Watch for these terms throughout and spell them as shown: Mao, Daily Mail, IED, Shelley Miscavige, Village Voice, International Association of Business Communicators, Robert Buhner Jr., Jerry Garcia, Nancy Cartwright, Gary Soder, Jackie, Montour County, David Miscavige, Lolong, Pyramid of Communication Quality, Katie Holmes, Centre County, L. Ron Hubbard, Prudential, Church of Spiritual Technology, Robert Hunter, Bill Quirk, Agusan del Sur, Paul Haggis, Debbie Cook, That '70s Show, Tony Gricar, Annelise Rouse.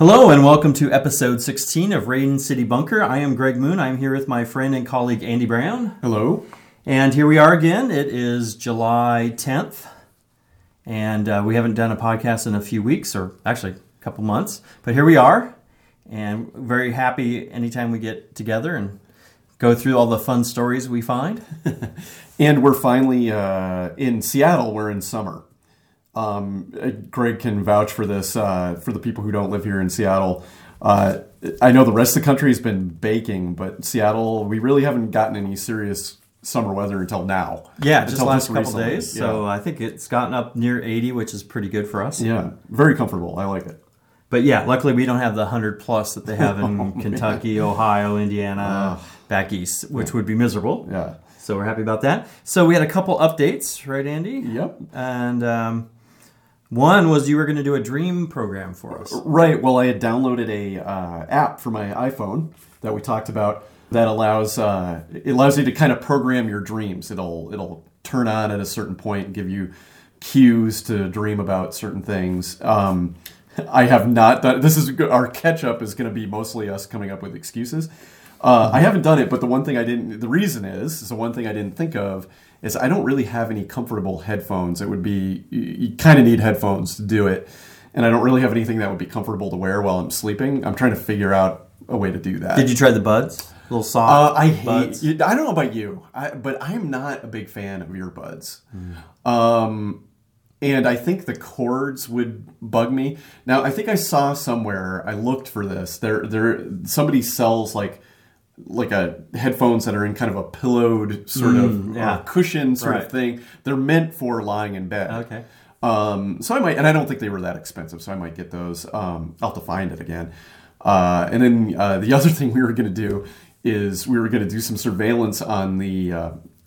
Hello and welcome to episode 16 of Rain City Bunker. I am Greg Moon. I'm here with my friend and colleague Andy Brown. Hello. And here we are again. It is July 10th. And we haven't done a podcast in a few weeks, or actually a couple months. But here we are. And very happy anytime we get together and go through all the fun stories we find. And we're finally in Seattle. We're in summer. Greg can vouch for this, for the people who don't live here in Seattle. I know the rest of the country has been baking, but Seattle, we really haven't gotten any serious summer weather until now. Yeah, just last couple days. Yeah. So I think it's gotten up near 80, which is pretty good for us. Yeah, very comfortable. I like it. But yeah, luckily we don't have the 100 plus that they have in Kentucky, man. Ohio, Indiana, back east, which would be miserable. Yeah. So we're happy about that. So we had a couple updates, right, Andy? Yep. And one was you were going to do a dream program for us. Right. Well, I had downloaded a app for my iPhone that we talked about that allows you to kind of program your dreams. It'll turn on at a certain point and give you cues to dream about certain things. I have not done. This is our catch up is going to be mostly us coming up with excuses. I haven't done it, but the one thing I didn't think of is I don't really have any comfortable headphones. It would be, you kind of need headphones to do it. And I don't really have anything that would be comfortable to wear while I'm sleeping. I'm trying to figure out a way to do that. Did you try the buds? A little soft buds? I don't know about you, but I'm not a big fan of earbuds. And I think the cords would bug me. Now, I think I saw somewhere, I looked for this, There, somebody sells like a headphones that are in kind of a pillowed sort of cushion sort of thing. They're meant for lying in bed. Okay. So I might, and I don't think they were that expensive, so I might get those. I'll have to find it again. And then the other thing we were going to do is we were going to do some surveillance on the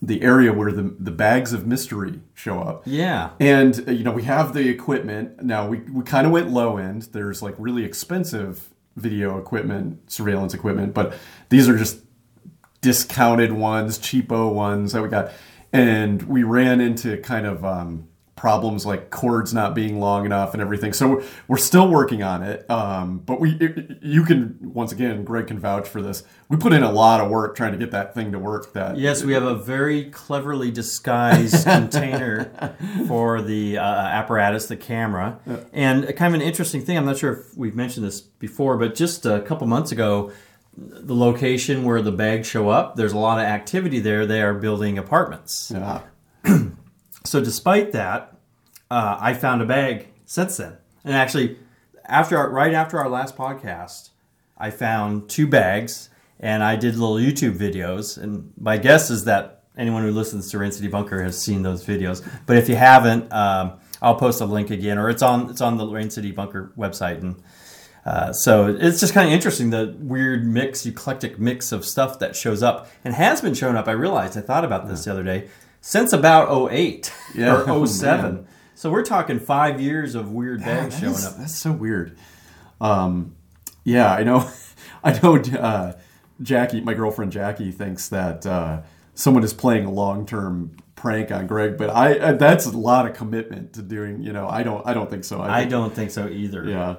area where the bags of mystery show up. Yeah. And, we have the equipment. Now, we kind of went low end. There's like really expensive video equipment, surveillance equipment, but these are just discounted ones, cheapo ones that we got. And we ran into kind of problems like cords not being long enough and everything. So we're still working on it. But you can, once again, Greg can vouch for this. We put in a lot of work trying to get that thing to work. Yes, we have a very cleverly disguised container for the apparatus, the camera. Yeah. And kind of an interesting thing, I'm not sure if we've mentioned this before, but just a couple months ago, the location where the bags show up, there's a lot of activity there. They are building apartments. Yeah. So despite that, I found a bag since then. And actually, right after our last podcast, I found two bags. And I did little YouTube videos, and my guess is that anyone who listens to Rain City Bunker has seen those videos. But if you haven't, I'll post a link again, or it's on the Rain City Bunker website. And so it's just kind of interesting, the weird eclectic mix of stuff that shows up and has been showing up. I realized, I thought about this the other day, since about 08 or 07. Man. So we're talking 5 years of weird bags showing up. That's so weird. I know. Jackie, my girlfriend Jackie, thinks that someone is playing a long-term prank on Greg, but that's a lot of commitment to doing. I don't think so. I don't think so either. Yeah,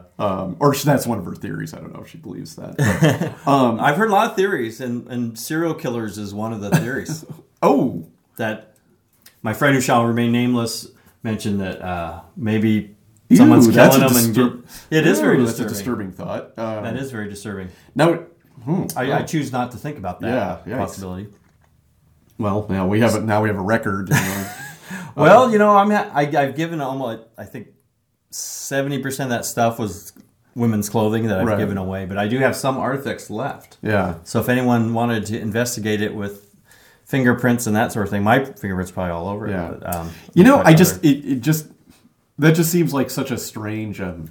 or that's one of her theories. I don't know if she believes that. But, I've heard a lot of theories, and serial killers is one of the theories. Oh, that my friend who shall remain nameless mentioned that maybe. Someone's killing them. That's a disturbing thought. That is very disturbing. Now. I choose not to think about that possibility. Well, now we have a record. Well, I've given almost, I think 70% of that stuff was women's clothing that I've given away, but I do have some artifacts left. Yeah. So if anyone wanted to investigate it with fingerprints and that sort of thing, my fingerprints are probably all over it. But, that just seems like such a strange, that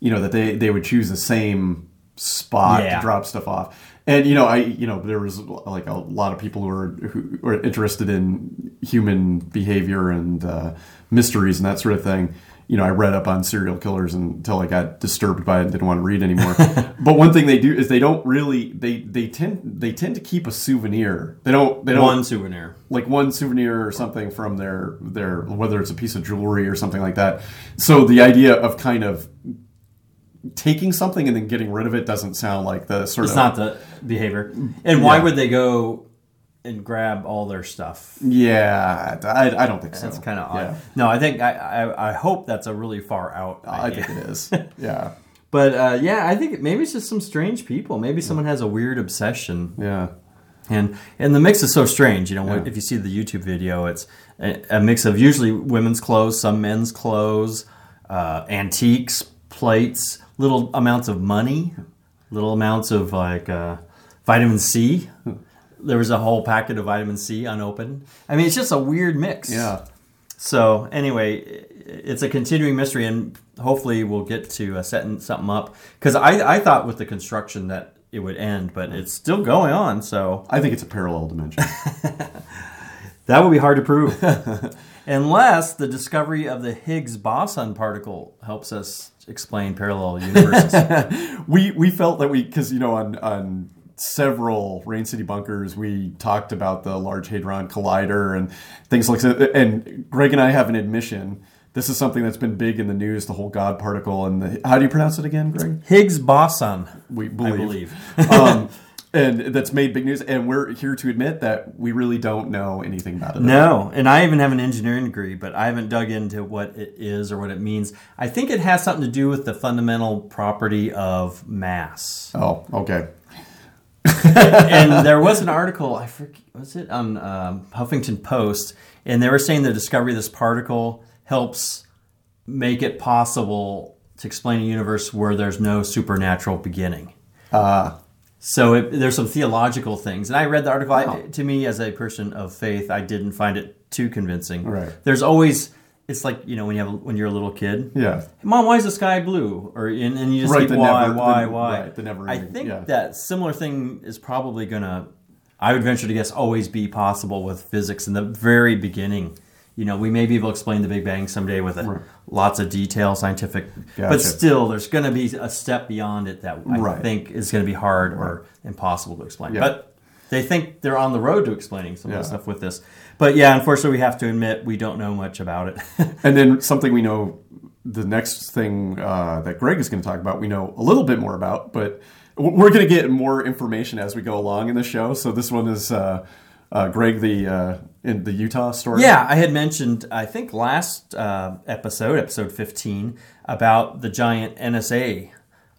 they would choose the same spot to drop stuff off, and there was like a lot of people who are interested in human behavior and mysteries and that sort of thing. I read up on serial killers until I got disturbed by it and didn't want to read anymore. But one thing they do is they don't really they tend to keep a souvenir. They don't one souvenir or something from their whether it's a piece of jewelry or something like that. So the idea of kind of taking something and then getting rid of it doesn't sound like the sort of... It's not the behavior. And why would they go and grab all their stuff? Yeah, I don't think so. That's kind of odd. Yeah. No, I think I hope that's a really far out idea. I think it is. Yeah. But I think maybe it's just some strange people. Maybe someone has a weird obsession. Yeah. And the mix is so strange. You know, if you see the YouTube video, it's a mix of usually women's clothes, some men's clothes, antiques, plates, little amounts of money, little amounts of like vitamin C. There was a whole packet of vitamin C unopened. I mean, it's just a weird mix. Yeah. So anyway, it's a continuing mystery, and hopefully we'll get to setting something up. Because I thought with the construction that it would end, but it's still going on. So I think it's a parallel dimension. That would be hard to prove. Unless the discovery of the Higgs boson particle helps us explain parallel universes. We felt that because, you know, on several Rain City Bunkers, we talked about the Large Hadron Collider and things like that. And Greg and I have an admission. This is something that's been big in the news, the whole God particle. And how do you pronounce it again, Greg? Higgs boson, I believe. And that's made big news. And we're here to admit that we really don't know anything about it. No. And I even have an engineering degree, but I haven't dug into what it is or what it means. I think it has something to do with the fundamental property of mass. Oh, okay. And there was an article, I forget, was it on Huffington Post? And they were saying the discovery of this particle helps make it possible to explain a universe where there's no supernatural beginning. So there's some theological things. And I read the article. To me, as a person of faith, I didn't find it too convincing. Right. There's always... It's like, you know, when you're a little kid. Yeah. Hey, Mom, why is the sky blue? Or and you just keep why? Right, the never-ending. I think that similar thing is probably going to, I would venture to guess, always be possible with physics in the very beginning. You know, we may be able to explain the Big Bang someday with lots of detail, scientific. Gotcha. But still, there's going to be a step beyond it that I think is going to be hard or impossible to explain. Yeah. But they think they're on the road to explaining some of the stuff with this. But yeah, unfortunately, we have to admit we don't know much about it. And then something we know, the next thing that Greg is going to talk about, we know a little bit more about. But we're going to get more information as we go along in the show. So this one is... Greg, in the Utah story? Yeah, I had mentioned, I think last episode 15, about the giant NSA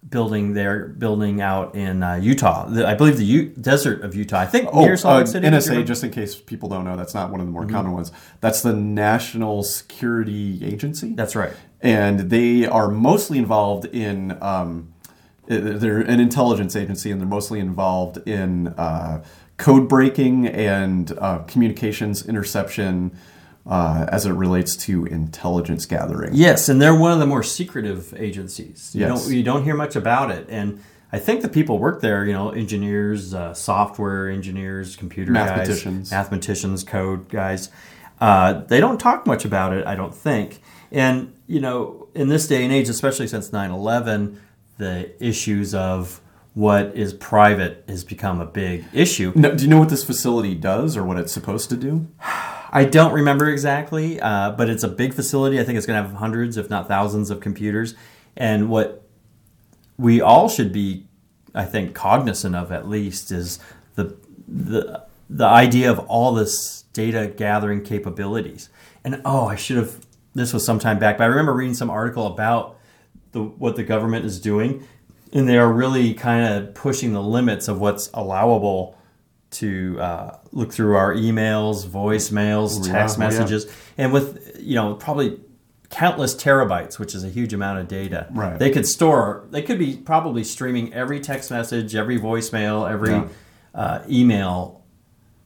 building out in Utah. I believe the desert of Utah. I think near Salt Lake City. NSA, just in case people don't know, that's not one of the more common ones. That's the National Security Agency. That's right. And they are mostly involved in... they're an intelligence agency, and they're mostly involved in... code breaking and communications interception as it relates to intelligence gathering. Yes, and they're one of the more secretive agencies. You don't hear much about it. And I think the people work there, you know, engineers, software engineers, computer guys, mathematicians, code guys. They don't talk much about it, I don't think. And, you know, in this day and age, especially since 9/11, the issues of what is private has become a big issue. Now, do you know what this facility does or what it's supposed to do? I don't remember exactly, but it's a big facility. I think it's going to have hundreds, if not thousands, of computers. And what we all should be, I think, cognizant of at least is the idea of all this data gathering capabilities. And I should have, this was some time back, but I remember reading some article about what the government is doing. And they are really kind of pushing the limits of what's allowable to look through our emails, voicemails, text messages. Yeah. And with, you know, probably countless terabytes, which is a huge amount of data. Right. They could be probably streaming every text message, every voicemail, every email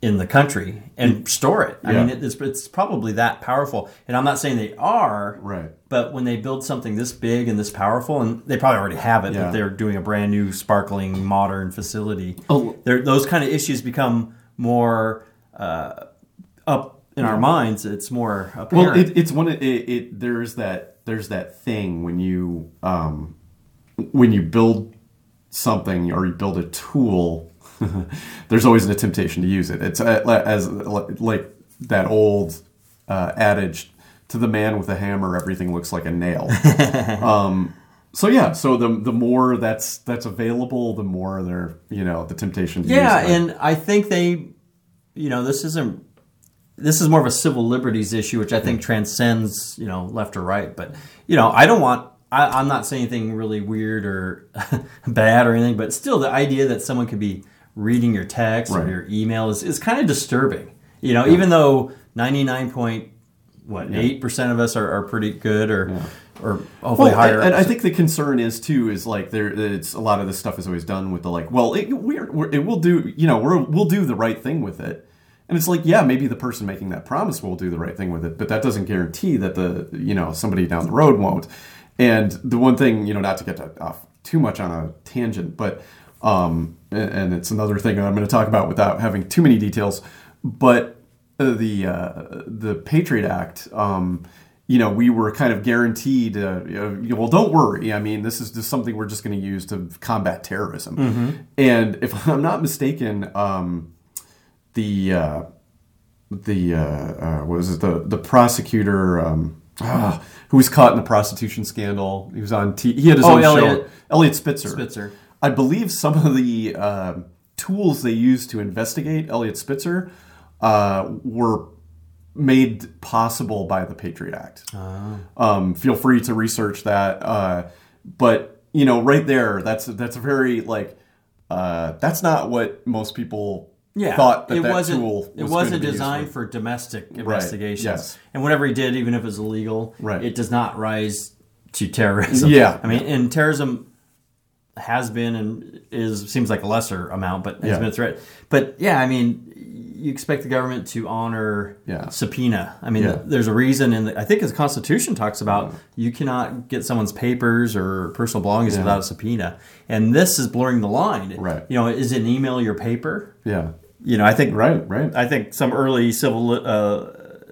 in the country and store it. I mean, it's probably that powerful. And I'm not saying they are, but when they build something this big and this powerful, and they probably already have it, but they're doing a brand new, sparkling, modern facility, those kind of issues become more up in our minds. It's more apparent. Well, there's that thing when you build something or you build a tool. There's always a temptation to use it. It's as like that old adage, to the man with a hammer, everything looks like a nail. So yeah, so the more that's available, the more they're, you know, the temptation to use them. And I think they, you know, this is more of a civil liberties issue, which I think transcends, you know, left or right. But, you know, I'm not saying anything really weird or bad or anything, but still the idea that someone could be reading your text or your email is kind of disturbing. You know, even though 8% of us are pretty good or hopefully higher. And I think the concern is too is like it's a lot of this stuff is always done with the like, well, we'll do the right thing with it. And it's like, yeah, maybe the person making that promise will do the right thing with it, but that doesn't guarantee that somebody down the road won't. And the one thing, you know, not to get off too much on a tangent, but and it's another thing that I'm going to talk about without having too many details, but the Patriot Act, you know, we were kind of guaranteed, don't worry. I mean, this is just something we're just going to use to combat terrorism. Mm-hmm. And if I'm not mistaken, the prosecutor who was caught in the prostitution scandal, he was on he had his own show, Elliot Spitzer. I believe some of the tools they used to investigate Elliot Spitzer were made possible by the Patriot Act. Feel free to research that, but you know, right there, that's a very that's not what most people. Yeah, thought that tool was going to be designed for domestic investigations. Right. Yes. And whatever he did, even if it was illegal, it does not rise to terrorism. Yeah. I mean, and terrorism has been and seems like a lesser amount, but has been a threat. But yeah, I mean, you expect the government to honor subpoena. I mean, there's a reason, and I think the Constitution talks about you cannot get someone's papers or personal belongings without a subpoena. And this is blurring the line. Right. You know, is an email your paper? Yeah. You know, I think I think some early civil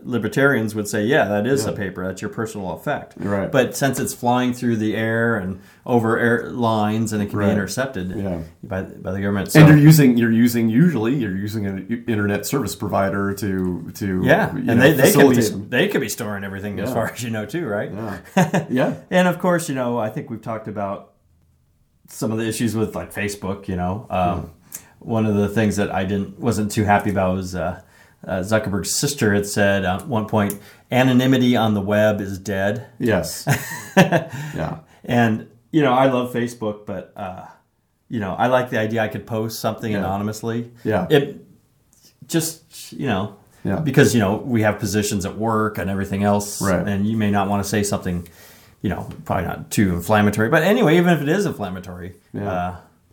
libertarians would say, that is a paper. That's your personal effect. Right. But since it's flying through the air and over air lines, and it can be intercepted by the government. So, and you're using an internet service provider to and they could be storing everything as far as you know too, right? Yeah. And of course, you know, I think we've talked about some of the issues with like Facebook. You know. One of the things that I wasn't too happy about was Zuckerberg's sister had said at one point, anonymity on the web is dead. Yes. And, you know, I love Facebook, but, you know, I like the idea I could post something anonymously. Yeah. It just, you know, because, you know, we have positions at work and everything else. Right. And you may not want to say something, you know, probably not too inflammatory. But anyway, even if it is inflammatory,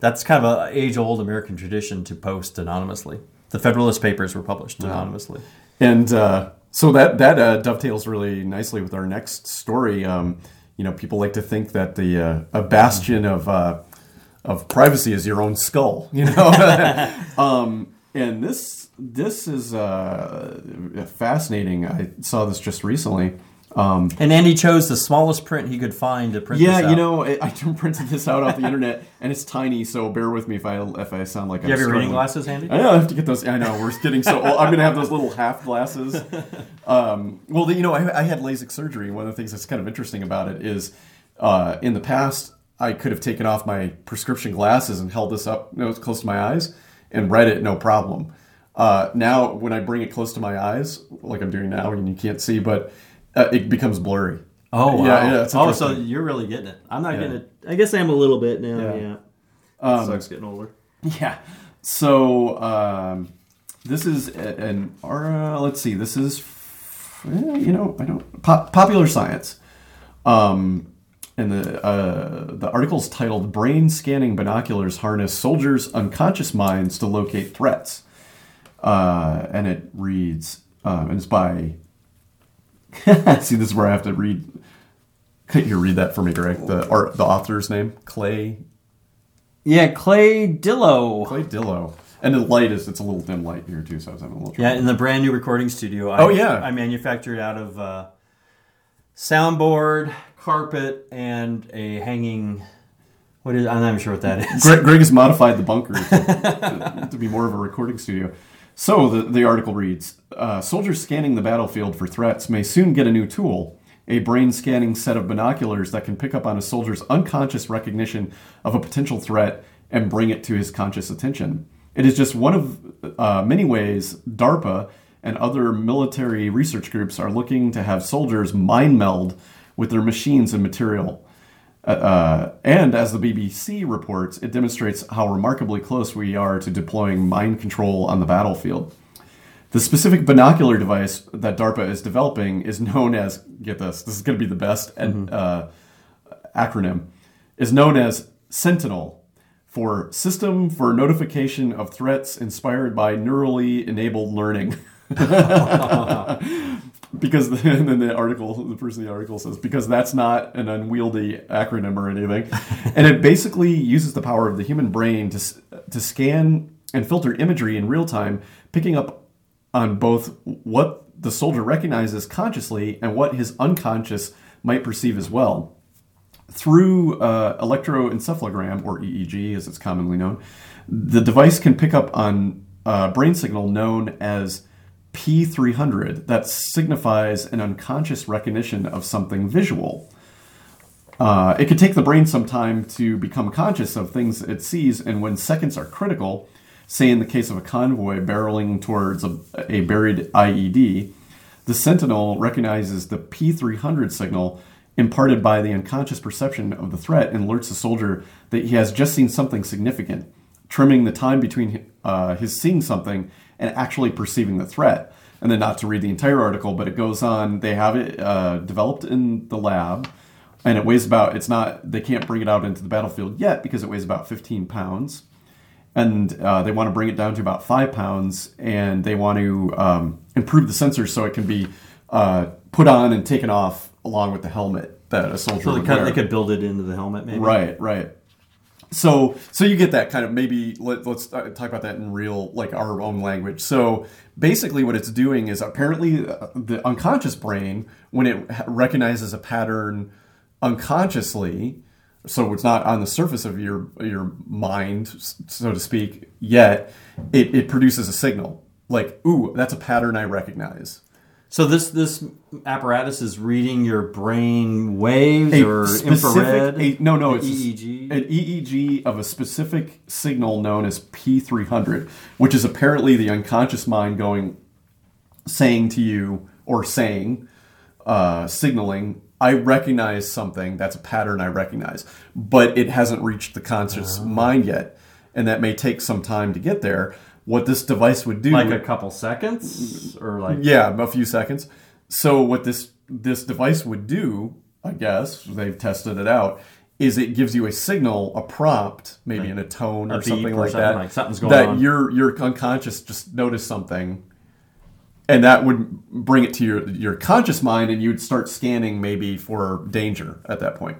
that's kind of an age-old American tradition to post anonymously. The Federalist Papers were published anonymously. And so that dovetails really nicely with our next story. You know, people like to think that a bastion of privacy is your own skull, you know? And this is fascinating. I saw this just recently. And Andy chose the smallest print he could find to print this out. Yeah, you know, I printed this out off the internet, and it's tiny, so bear with me if I sound like I'm struggling. You have your reading glasses handy? I know, I have to get those. I know, we're getting so old. I'm going to have those little half glasses. Well, you know, I had LASIK surgery. One of the things that's kind of interesting about it is in the past, I could have taken off my prescription glasses and held this up, you know, close to my eyes, and read it, no problem. Now, when I bring it close to my eyes, like I'm doing now, and you can't see, but... it becomes blurry. Oh, wow. Yeah, so you're really getting it. I'm not getting it. I guess I am a little bit now. Yeah. Sucks getting older. Yeah. So this is let's see. This is, Popular Science. And the article's titled, Brain Scanning Binoculars Harness Soldiers' Unconscious Minds to Locate Threats. And it reads, and it's by... See, this is where I have to read. Could you read that for me, Greg? The author's name, Clay. Yeah, Clay Dillow. And the light it's a little dim light here too, so I was having a little trouble. Yeah, in the brand new recording studio. I manufactured out of soundboard, carpet, and a hanging. What is? I'm not even sure what that is. Greg has modified the bunker to be more of a recording studio. So the article reads, soldiers scanning the battlefield for threats may soon get a new tool, a brain-scanning set of binoculars that can pick up on a soldier's unconscious recognition of a potential threat and bring it to his conscious attention. It is just one of many ways DARPA and other military research groups are looking to have soldiers mind meld with their machines and material. And as the BBC reports, it demonstrates how remarkably close we are to deploying mind control on the battlefield. The specific binocular device that DARPA is developing is known as, get this is going to be the best acronym, is known as Sentinel, for System for Notification of Threats Inspired by Neurally Enabled Learning. Because then the person in the article says, because that's not an unwieldy acronym or anything. And it basically uses the power of the human brain to scan and filter imagery in real time, picking up on both what the soldier recognizes consciously and what his unconscious might perceive as well. Through electroencephalogram, or EEG as it's commonly known, the device can pick up on a brain signal known as P300 that signifies an unconscious recognition of something visual. It can take the brain some time to become conscious of things it sees, and when seconds are critical, say in the case of a convoy barreling towards a buried IED, the Sentinel recognizes the P300 signal imparted by the unconscious perception of the threat and alerts the soldier that he has just seen something significant, trimming the time between his seeing something and actually perceiving the threat. And then, not to read the entire article, but it goes on, they have it developed in the lab, and it weighs about, they can't bring it out into the battlefield yet because it weighs about 15 pounds. And they want to bring it down to about 5 pounds, and they want to improve the sensors so it can be put on and taken off along with the helmet that a soldier would wear. So they could build it into the helmet, maybe? Right. So you get that kind of, maybe let's talk about that in real, like our own language. So basically what it's doing is, apparently the unconscious brain, when it recognizes a pattern unconsciously, so it's not on the surface of your mind, so to speak, yet it produces a signal like, ooh, that's a pattern I recognize. So this apparatus is reading your brain waves infrared? It's EEG? An EEG of a specific signal known as P300, which is apparently the unconscious mind signaling, I recognize something, that's a pattern I recognize, but it hasn't reached the conscious mind yet, and that may take some time to get there. What this device would do... Like a couple seconds? Yeah, a few seconds. So what this device would do, I guess, they've tested it out, is it gives you a signal, a prompt, maybe in a tone or something like that. Like something's going on. That your unconscious just noticed something. And that would bring it to your conscious mind, and you'd start scanning maybe for danger at that point.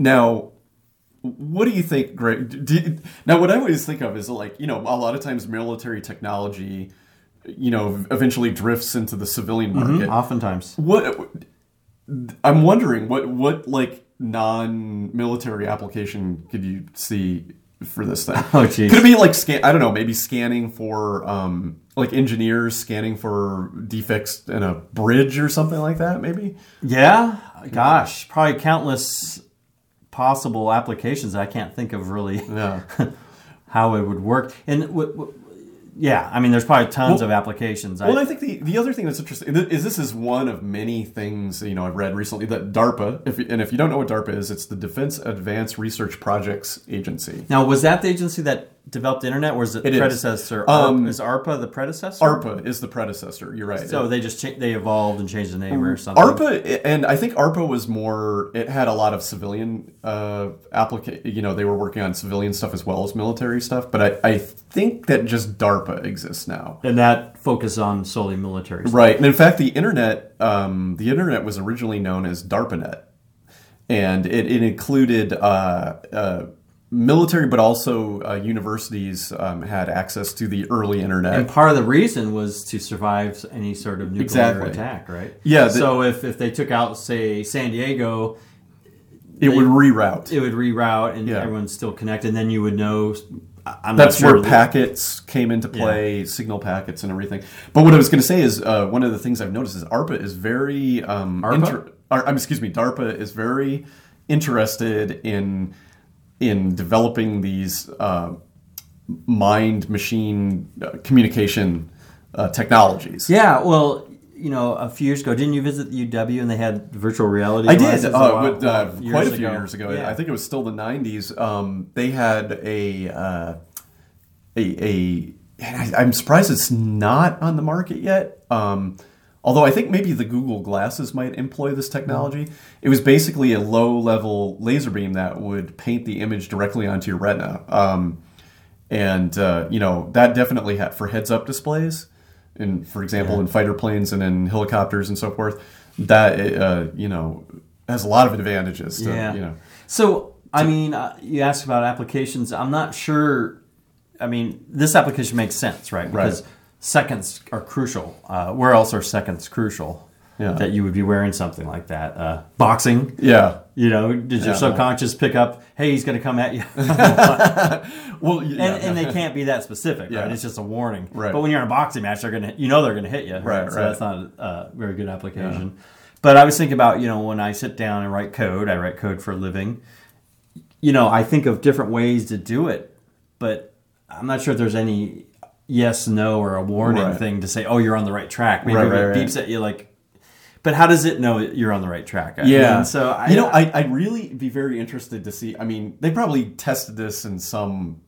Now... What do you think, Greg? Now, what I always think of is, like, you know, a lot of times military technology, you know, eventually drifts into the civilian market. Mm-hmm, oftentimes. I'm wondering what like non-military application could you see for this thing? Oh, geez. Could it be like scanning for like engineers scanning for defects in a bridge or something like that? Maybe. Yeah. Gosh, probably countless possible applications I can't think of really. Yeah. How it would work. And there's probably tons of applications. Well, I think the other thing that's interesting is this is one of many things, you know, I've read recently that DARPA, if you don't know what DARPA is, it's the Defense Advanced Research Projects Agency. Now, was that the agency that developed the internet, or is it the predecessor? Is ARPA the predecessor? ARPA is the predecessor, you're right. So they just they evolved and changed the name or something. ARPA, and I think ARPA was more, it had a lot of civilian they were working on civilian stuff as well as military stuff, but I think that just DARPA exists now. And that focus on solely military stuff. Right, and in fact the internet was originally known as DARPANet, and it included military, but also universities had access to the early internet. And part of the reason was to survive any sort of nuclear attack, right? Yeah. So if they took out, say, San Diego... It would reroute. It would reroute, and everyone's still connected. And then you would know I'm not sure. That's where packets came into play, signal packets and everything. But what I was going to say is one of the things I've noticed is ARPA is very... DARPA is very interested in developing these mind-machine communication technologies. Yeah, well... You know, a few years ago, didn't you visit the UW and they had virtual reality? I did. Quite a few years ago. Yeah. I think it was still the 90s. They had I'm surprised it's not on the market yet. Although I think maybe the Google Glasses might employ this technology. Mm. It was basically a low-level laser beam that would paint the image directly onto your retina. That definitely had for heads-up displays. And for example, in fighter planes and in helicopters and so forth, that has a lot of advantages. You asked about applications. I'm not sure. I mean, this application makes sense, right? Because seconds are crucial. Where else are seconds crucial? Yeah. That you would be wearing something like that. Boxing. Yeah. You know, did your subconscious pick up, hey, he's going to come at you? And they can't be that specific, right? It's just a warning. Right. But when you're in a boxing match, they're going to hit you. Right. So that's not a very good application. Yeah. But I was thinking about, when I sit down and write code, I write code for a living. I think of different ways to do it, but I'm not sure if there's any yes, no, or a warning thing to say, oh, you're on the right track. Maybe it beeps at you like, but how does it know you're on the right track? I'd really be very interested to see. I mean, they probably tested this in some,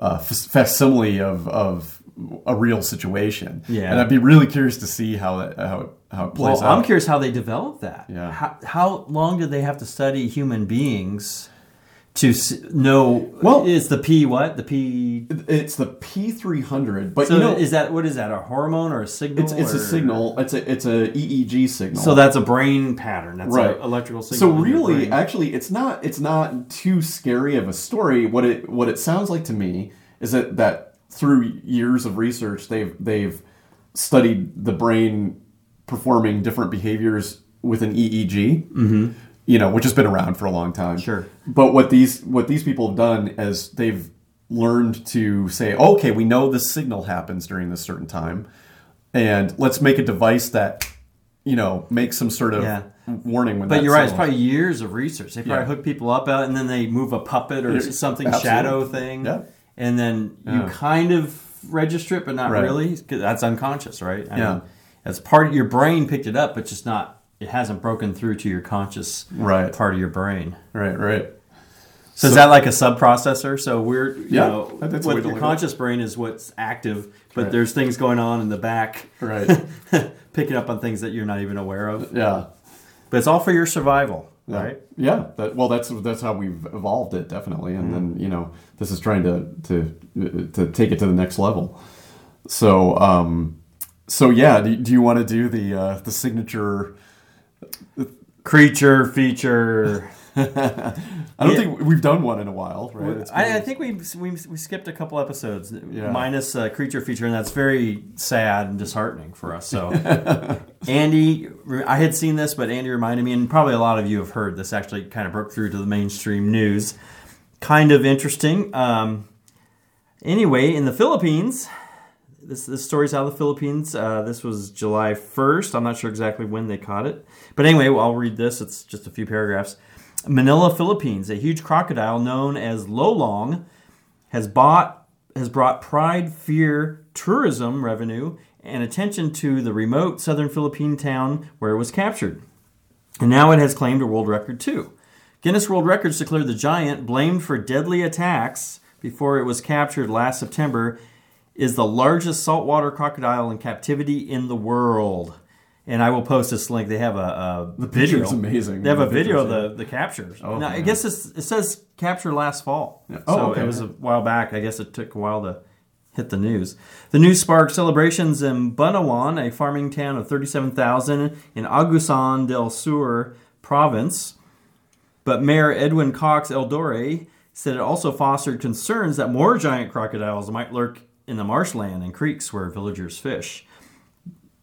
facsimile of a real situation. Yeah. And I'd be really curious to see how it plays out. Well, I'm curious how they develop that. Yeah. How long did they have to study human beings to know? Well, it's the P what? The P... It's the P300. But so what is that? A hormone or a signal? It's a signal. It's a EEG signal. So that's a brain pattern. That's an electrical signal. So really, actually, it's not too scary of a story. What it sounds like to me is that through years of research, they've studied the brain performing different behaviors with an EEG. Mm-hmm. Which has been around for a long time. Sure. But what these people have done is they've learned to say, okay, we know this signal happens during this certain time, and let's make a device that, makes some sort of warning. But you're right, it's probably years of research. They probably hook people up, and then they move a puppet or something, absolutely. Shadow thing, and then you kind of register it, but not really. 'Cause that's unconscious, right? I mean, that's part of your brain picked it up, but just not. It hasn't broken through to your conscious part of your brain. Right. So is that like a subprocessor? So we're, what your conscious brain is what's active, but there's things going on in the back. Right. Picking up on things that you're not even aware of. Yeah. But it's all for your survival, right? Yeah. That's how we've evolved it, definitely. And then, this is trying to take it to the next level. So, do you want to do the signature... creature feature. I don't think we've done one in a while, right? I think we skipped a couple episodes minus creature feature, and that's very sad and disheartening for us. So, Andy, I had seen this, but Andy reminded me, and probably a lot of you have heard this. Actually, kind of broke through to the mainstream news. Kind of interesting. Anyway, in the Philippines. This story's out of the Philippines. This was July 1st. I'm not sure exactly when they caught it. But anyway, I'll read this. It's just a few paragraphs. Manila, Philippines. A huge crocodile known as Lolong has brought pride, fear, tourism revenue, and attention to the remote southern Philippine town where it was captured. And now it has claimed a world record too. Guinness World Records declared the giant, blamed for deadly attacks before it was captured last September, is the largest saltwater crocodile in captivity in the world. And I will post this link. They have a video. The picture's amazing. They have a video of the capture. Oh, now, I guess it says capture last fall. Yeah. It was a while back. I guess it took a while to hit the news. The news sparked celebrations in Bunawan, a farming town of 37,000 in Agusan del Sur province. But Mayor Edwin Cox Elorde said it also fostered concerns that more giant crocodiles might lurk in the marshland and creeks where villagers fish.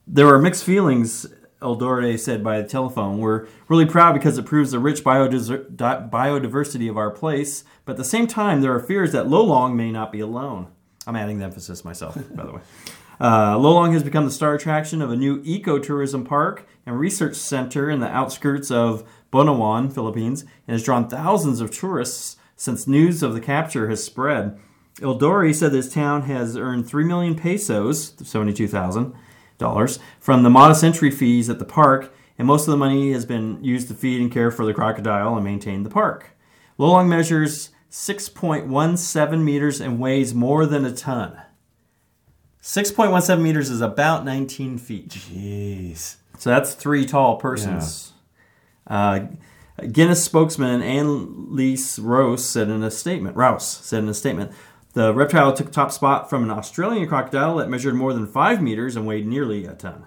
There were mixed feelings Elorde said by the telephone. We're really proud because it proves the rich biodiversity of our place, but at the same time, there are fears that Lolong may not be alone. I'm adding the emphasis myself, by the way. Lolong has become the star attraction of a new ecotourism park and research center in the outskirts of Bunawan, Philippines, and has drawn thousands of tourists since news of the capture has spread. Elorde said this town has earned 3 million pesos, $72,000, from the modest entry fees at the park, and most of the money has been used to feed and care for the crocodile and maintain the park. Lolong measures 6.17 meters and weighs more than a ton. 6.17 meters is about 19 feet. Jeez. So that's 3 tall persons. Yeah. Guinness spokesman Annelise Rouse said in a statement, the reptile took top spot from an Australian crocodile that measured more than 5 meters and weighed nearly a ton.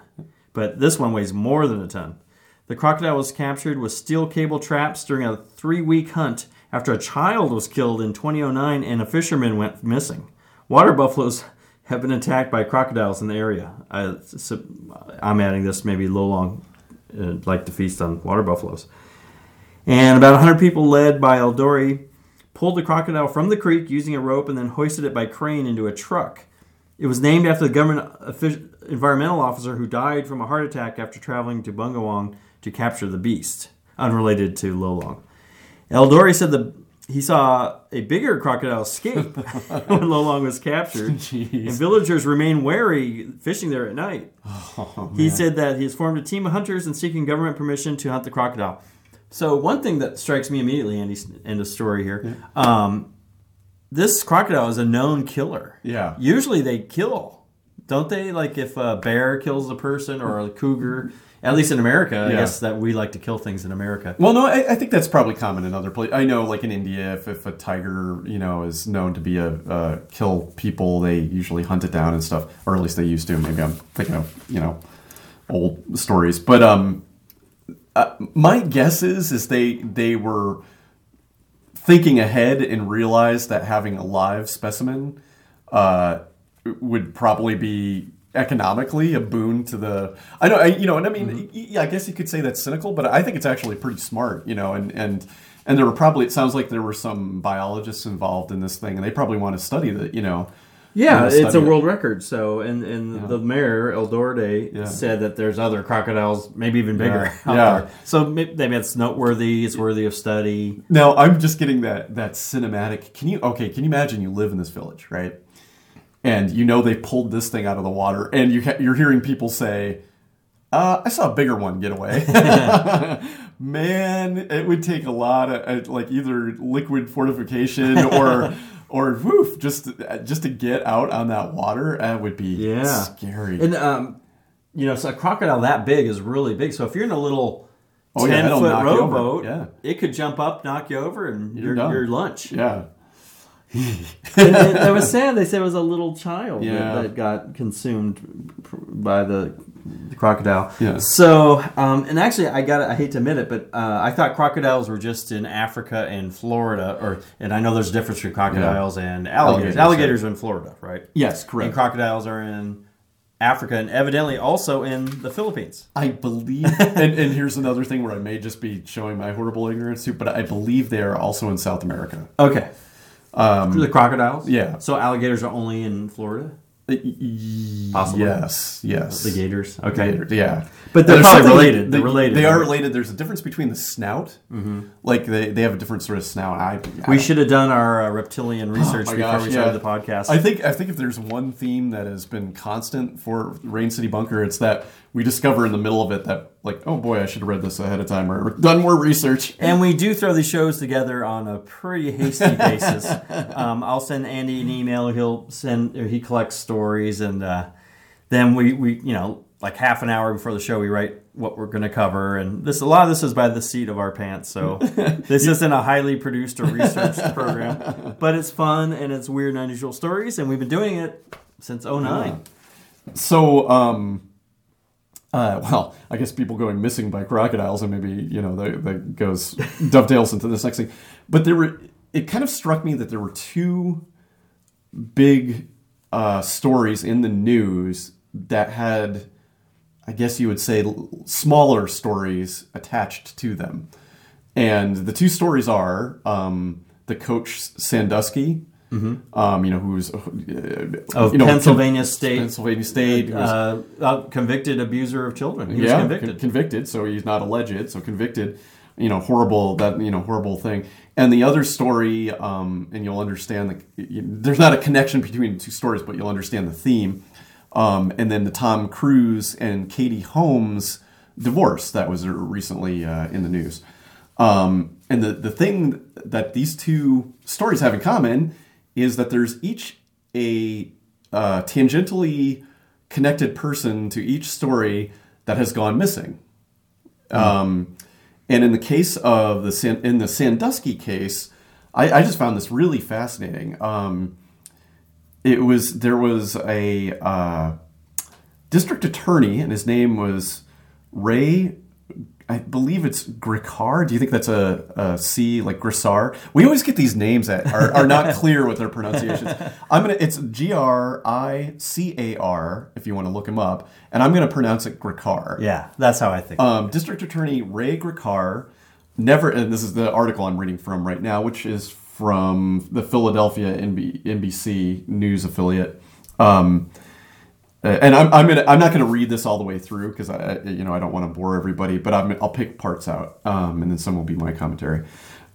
But this one weighs more than a ton. The crocodile was captured with steel cable traps during a 3-week hunt after a child was killed in 2009 and a fisherman went missing. Water buffaloes have been attacked by crocodiles in the area. I'm adding this, maybe Lolong like to feast on water buffaloes. And about 100 people led by Elorde pulled the crocodile from the creek using a rope and then hoisted it by crane into a truck. It was named after the government environmental officer who died from a heart attack after traveling to Bungawang to capture the beast, unrelated to Lolong. Elorde said he saw a bigger crocodile escape when Lolong was captured, and villagers remain wary fishing there at night. Oh, he said that he has formed a team of hunters and seeking government permission to hunt the crocodile. So one thing that strikes me immediately, Andy, end of story here, this crocodile is a known killer. Yeah. Usually they kill, don't they? Like if a bear kills a person or a cougar, at least in America, I guess that we like to kill things in America. Well, no, I think that's probably common in other places. I know like in India, if a tiger, is known to be kill people, they usually hunt it down and stuff. Or at least they used to. Maybe I'm thinking of, old stories. But, my guess is they were thinking ahead and realized that having a live specimen would probably be economically a boon to the. I know, I guess you could say that's cynical, but I think it's actually pretty smart, and there were probably. It sounds like there were some biologists involved in this thing, and they probably want to study that, Yeah, it's a world record. So, and the mayor, Elorde, said that there's other crocodiles, maybe even bigger, out there. So maybe it's noteworthy, it's worthy of study. Now, I'm just getting that cinematic. Can you imagine you live in this village, right? And they pulled this thing out of the water, and you're hearing people say, I saw a bigger one get away. Man, it would take a lot of, either liquid fortification or woof, just to get out on that water, that would be scary. And so a crocodile that big is really big. So if you're in a little 10-foot rowboat, it could jump up, knock you over, and your lunch. Yeah. And that was sad. They said it was a little child that got consumed by the crocodile. Yeah. So, and actually, I hate to admit it, but I thought crocodiles were just in Africa and Florida, and I know there's a difference between crocodiles and alligators. Alligators are in Florida, right? Yes, correct. And crocodiles are in Africa and evidently also in the Philippines. I believe, and here's another thing where I may just be showing my horrible ignorance too, but I believe they are also in South America. Okay. The crocodiles? Yeah. So alligators are only in Florida? Possibly. Yes. The gators? Okay. Gators, yeah. But they're probably related. They're related. They are related. There's a difference between the snout. Mm-hmm. Like they have a different sort of snout. We should have done our reptilian research before we started the podcast. I think if there's one theme that has been constant for Rain City Bunker, it's that we discover in the middle of it that, I should have read this ahead of time or done more research. And we do throw these shows together on a pretty hasty basis. I'll send Andy an email. He collects stories, and then we half an hour before the show, we write what we're going to cover. And a lot of this is by the seat of our pants. So this isn't a highly produced or researched program, but it's fun and it's weird and unusual stories, and we've been doing it since 2009. So. I guess people going missing by crocodiles, and maybe, that dovetails into this next thing. But it kind of struck me that there were 2 big stories in the news that had, I guess you would say, smaller stories attached to them. And the two stories are the coach Sandusky, mm-hmm. Who's of Pennsylvania State, convicted abuser of children. He was convicted. Convicted. So he's not alleged. So convicted. Horrible thing. And the other story, and you'll understand there's not a connection between the two stories, but you'll understand the theme. And then the Tom Cruise and Katie Holmes divorce that was recently in the news. And the thing that these two stories have in common is that there's each a tangentially connected person to each story that has gone missing. And in the case of the Sandusky case, I just found this really fascinating. There was a district attorney, and his name was Ray. I believe it's Gricar. Do you think that's a C, like Grissar? We always get these names that are not clear with their pronunciations. It's G-R-I-C-A-R, if you want to look him up. And I'm going to pronounce it Gricar. Yeah, that's how I think. District Attorney Ray Gricar and this is the article I'm reading from right now, which is from the Philadelphia NBC News affiliate. And I'm not going to read this all the way through because I don't want to bore everybody, but I'll pick parts out, and then some will be my commentary.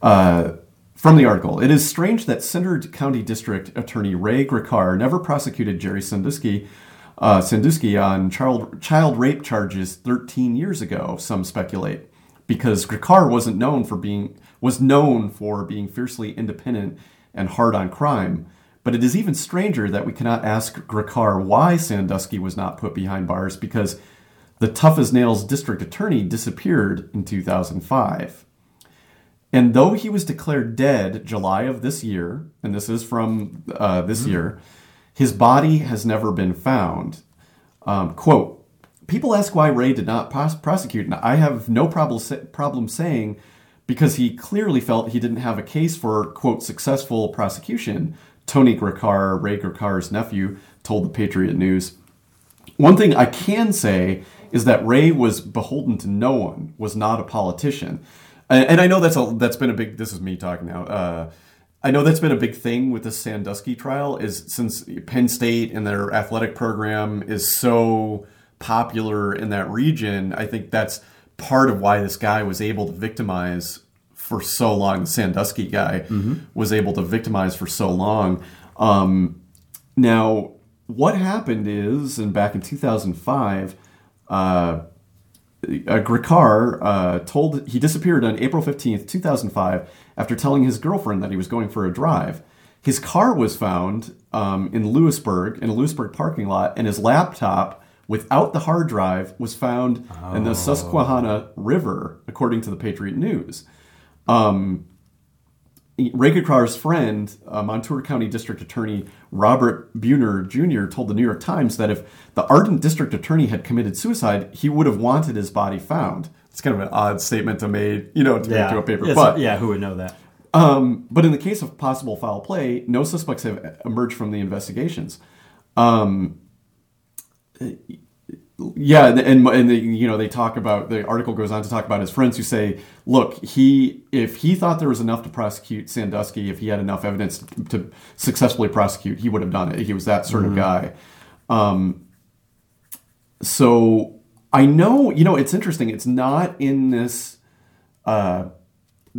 From the article, it is strange that Centre County District Attorney Ray Gricar never prosecuted Jerry Sandusky on child rape charges 13 years ago. Some speculate because Gricar was known for being fiercely independent and hard on crime. But it is even stranger that we cannot ask Gricar why Sandusky was not put behind bars because the tough-as-nails district attorney disappeared in 2005. And though he was declared dead July of this year, and this is from this year, his body has never been found. Quote, people ask why Ray did not prosecute, and I have no problem saying because he clearly felt he didn't have a case for, quote, successful prosecution, Tony Gricar, Ray Gricar's nephew, told the Patriot News. One thing I can say is that Ray was beholden to no one, was not a politician. And I know that's been a big, this is me talking now, I know that's been a big thing with the Sandusky trial is since Penn State and their athletic program is so popular in that region, I think that's part of why this guy was able to victimize for so long, the Sandusky guy was able to victimize for so long. Now, what happened is, and back in 2005, Gricar he disappeared on April 15th, 2005, after telling his girlfriend that he was going for a drive. His car was found in a Lewisburg parking lot, and his laptop, without the hard drive, was found in the Susquehanna River, according to the Patriot News. Ray Gricar's friend, Montour County District Attorney Robert Buhner Jr. told the New York Times that if the ardent district attorney had committed suicide, he would have wanted his body found. It's kind of an odd statement to make, to a paper. But who would know that? But in the case of possible foul play, no suspects have emerged from the investigations. They talk about, the article goes on to talk about his friends who say, look, if he thought there was enough to prosecute Sandusky, if he had enough evidence to successfully prosecute, he would have done it. He was that sort of guy. So I know, it's interesting. It's not in this,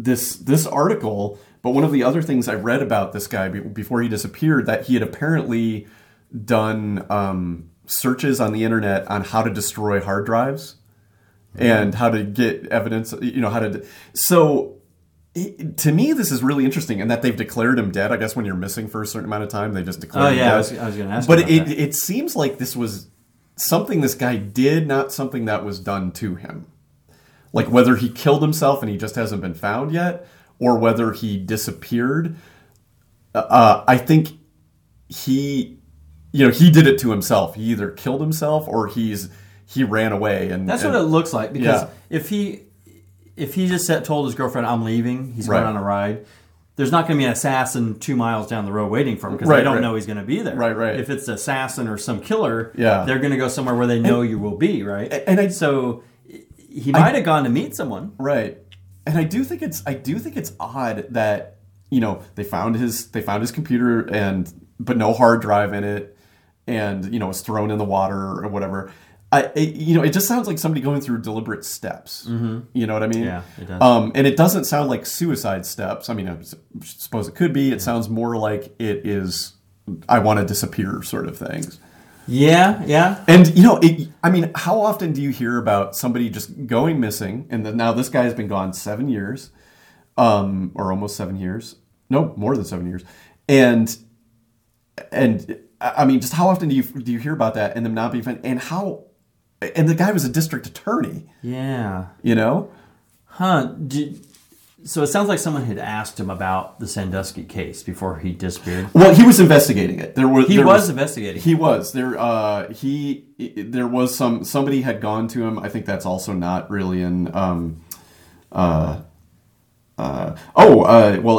this article, but one of the other things I read about this guy before he disappeared, that he had apparently done, searches on the internet on how to destroy hard drives and how to get evidence, so to me, this is really interesting and in that they've declared him dead. I guess when you're missing for a certain amount of time, they just declare him dead. I was going to ask you about that. But it seems like this was something this guy did, not something that was done to him. Like whether he killed himself and he just hasn't been found yet or whether he disappeared. I think he did it to himself. He either killed himself or he ran away. And that's what it looks like. Because if he just told his girlfriend, I'm leaving, he's going on a ride, there's not going to be an assassin 2 miles down the road waiting for him because they don't know he's going to be there. Right. If it's an assassin or some killer, they're going to go somewhere where they know you will be, right? And so he might have gone to meet someone, right? And I do think it's odd that they found his computer but no hard drive in it, and it was thrown in the water or whatever. It just sounds like somebody going through deliberate steps. Mm-hmm. You know what I mean? Yeah, it does. And it doesn't sound like suicide steps. I mean, I suppose it could be. It sounds more like it is, I want to disappear sort of things. Yeah. And, how often do you hear about somebody just going missing? And now this guy's been gone 7 years, or almost 7 years. No, more than 7 years. And I mean, just how often do you hear about that and them not being found? And the guy was a district attorney. Yeah. Huh. So it sounds like someone had asked him about the Sandusky case before he disappeared. Well, he was investigating it. Somebody had gone to him. I think that's also not really in,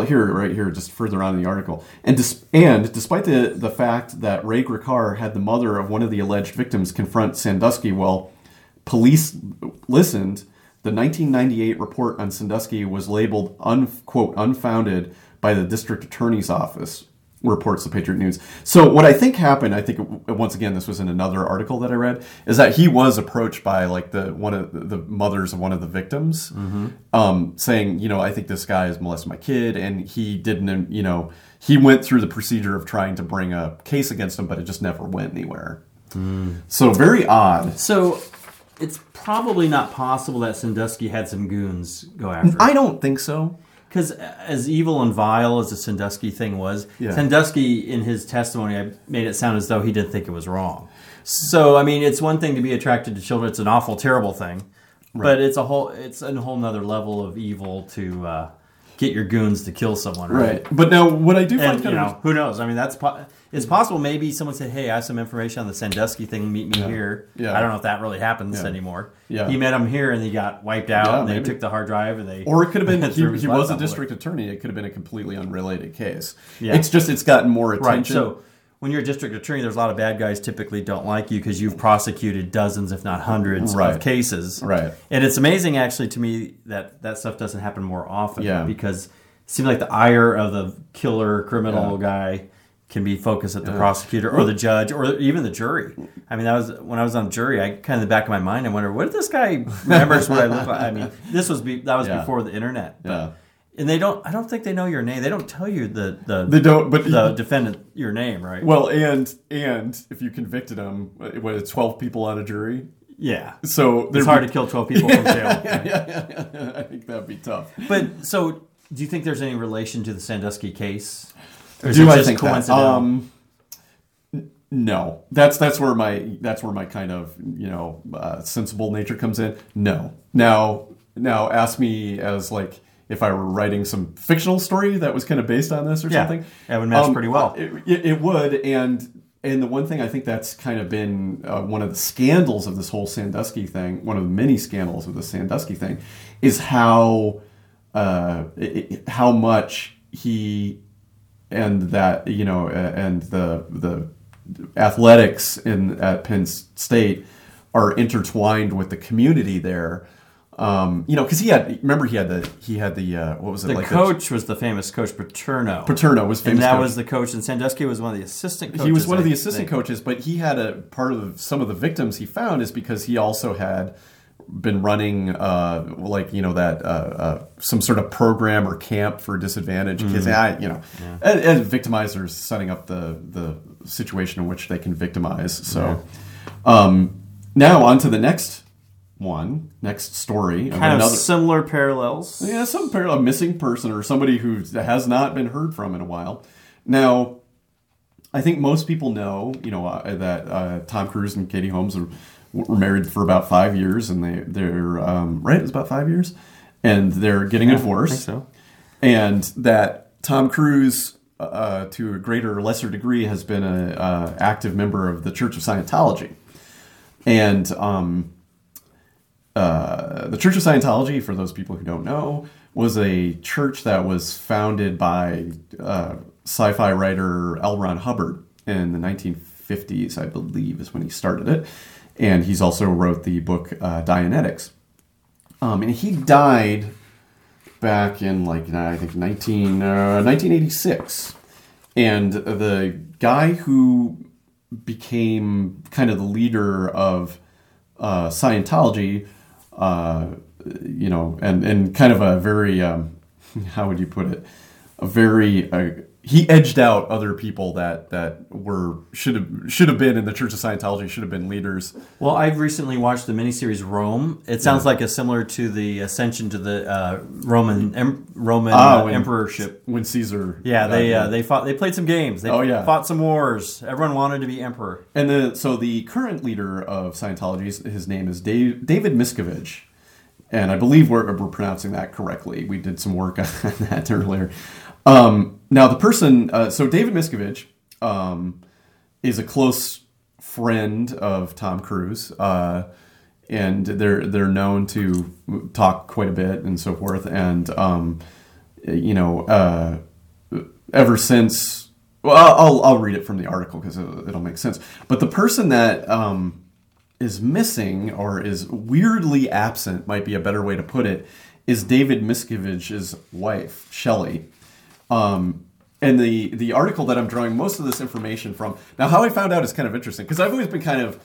here, just further on in the article. And despite the fact that Ray Gricar had the mother of one of the alleged victims confront Sandusky while police listened, the 1998 report on Sandusky was labeled, quote, unfounded by the district attorney's office, reports the Patriot News. So what I think happened, once again, this was in another article that I read, is that he was approached by one of the mothers of one of the victims, mm-hmm. Saying, I think this guy has molested my kid, and he didn't, he went through the procedure of trying to bring a case against him, but it just never went anywhere. Mm. So very odd. So it's probably not possible that Sandusky had some goons go after him. I don't think so. Because as evil and vile as the Sandusky thing was, Sandusky, in his testimony, made it sound as though he didn't think it was wrong. So, I mean, it's one thing to be attracted to children. It's an awful, terrible thing. Right. But it's a whole nother level of evil to get your goons to kill someone. Right. But now, what I do find who knows? I mean, it's possible maybe someone said, hey, I have some information on the Sandusky thing. Meet me here. Yeah. I don't know if that really happens anymore. Yeah. He met him here and he got wiped out and they took the hard drive. Or it could have been, he was a district attorney. It could have been a completely unrelated case. Yeah. It's just, it's gotten more attention. Right. So when you're a district attorney, there's a lot of bad guys typically don't like you because you've prosecuted dozens, if not hundreds of cases. Right. And it's amazing actually to me that stuff doesn't happen more often because it seems like the ire of the killer criminal guy can be focused at the prosecutor or the judge or even the jury. I mean, that was when I was on jury. I kind of in the back of my mind, I wonder what if this guy remembers what I look like. I mean, that was before the internet. But, and they don't. I don't think they know your name. They don't tell you the defendant your name, right? Well, and if you convicted them, it's 12 people on a jury. Yeah. So it's hard to kill 12 people from jail. Right? Yeah. I think that'd be tough. But so, do you think there's any relation to the Sandusky case? Do I think that? No, that's where my kind of sensible nature comes in. No, now ask me as like if I were writing some fictional story that was kind of based on this or something. That would match pretty well. It would, and the one thing I think that's kind of been one of the scandals of this whole Sandusky thing, one of the many scandals of the Sandusky thing, is how much he. And that and the athletics at Penn State are intertwined with the community there, because he had the what was it? The coach was the famous coach Paterno. Paterno was famous, and that was the coach. And Sandusky was one of the assistant coaches. He was one of the assistant coaches, but he had a part of some of the victims he found is because he also had been running some sort of program or camp for disadvantaged kids, and victimizers setting up the situation in which they can victimize. So now on to the next story. Kind of similar parallels. Yeah, some parallel, missing person or somebody who has not been heard from in a while. Now, I think most people know, that Tom Cruise and Katie Holmes were married for about 5 years, and they're It's about 5 years, and they're getting a divorce. I think so. And that Tom Cruise, to a greater or lesser degree, has been an active member of the Church of Scientology. And the Church of Scientology, for those people who don't know, was a church that was founded by sci-fi writer L. Ron Hubbard in the 1950s, I believe, is when he started it. And he's also wrote the book Dianetics. And he died back in, like, I think 1986. And the guy who became kind of the leader of Scientology, you know, and kind of a very, how would you put it? A very, he edged out other people that were, should have been in the Church of Scientology, should have been leaders. Well, I've recently watched the miniseries Rome. It sounds like a similar to the ascension to the Roman emperorship. When Caesar. Yeah, they fought. They played some games. They fought some wars. Everyone wanted to be emperor. And so the current leader of Scientology, his name is David Miscavige. And I believe we're pronouncing that correctly. We did some work on that earlier. Now, the person... so David Miscavige is a close friend of Tom Cruise. And they're known to talk quite a bit and so forth. And, you know, ever since... Well, I'll read it from the article because it'll make sense. But the person that... is missing, or is weirdly absent, might be a better way to put it, is David Miscavige's wife, Shelley. And the article that I'm drawing most of this information from... Now, how I found out is kind of interesting, because I've always been kind of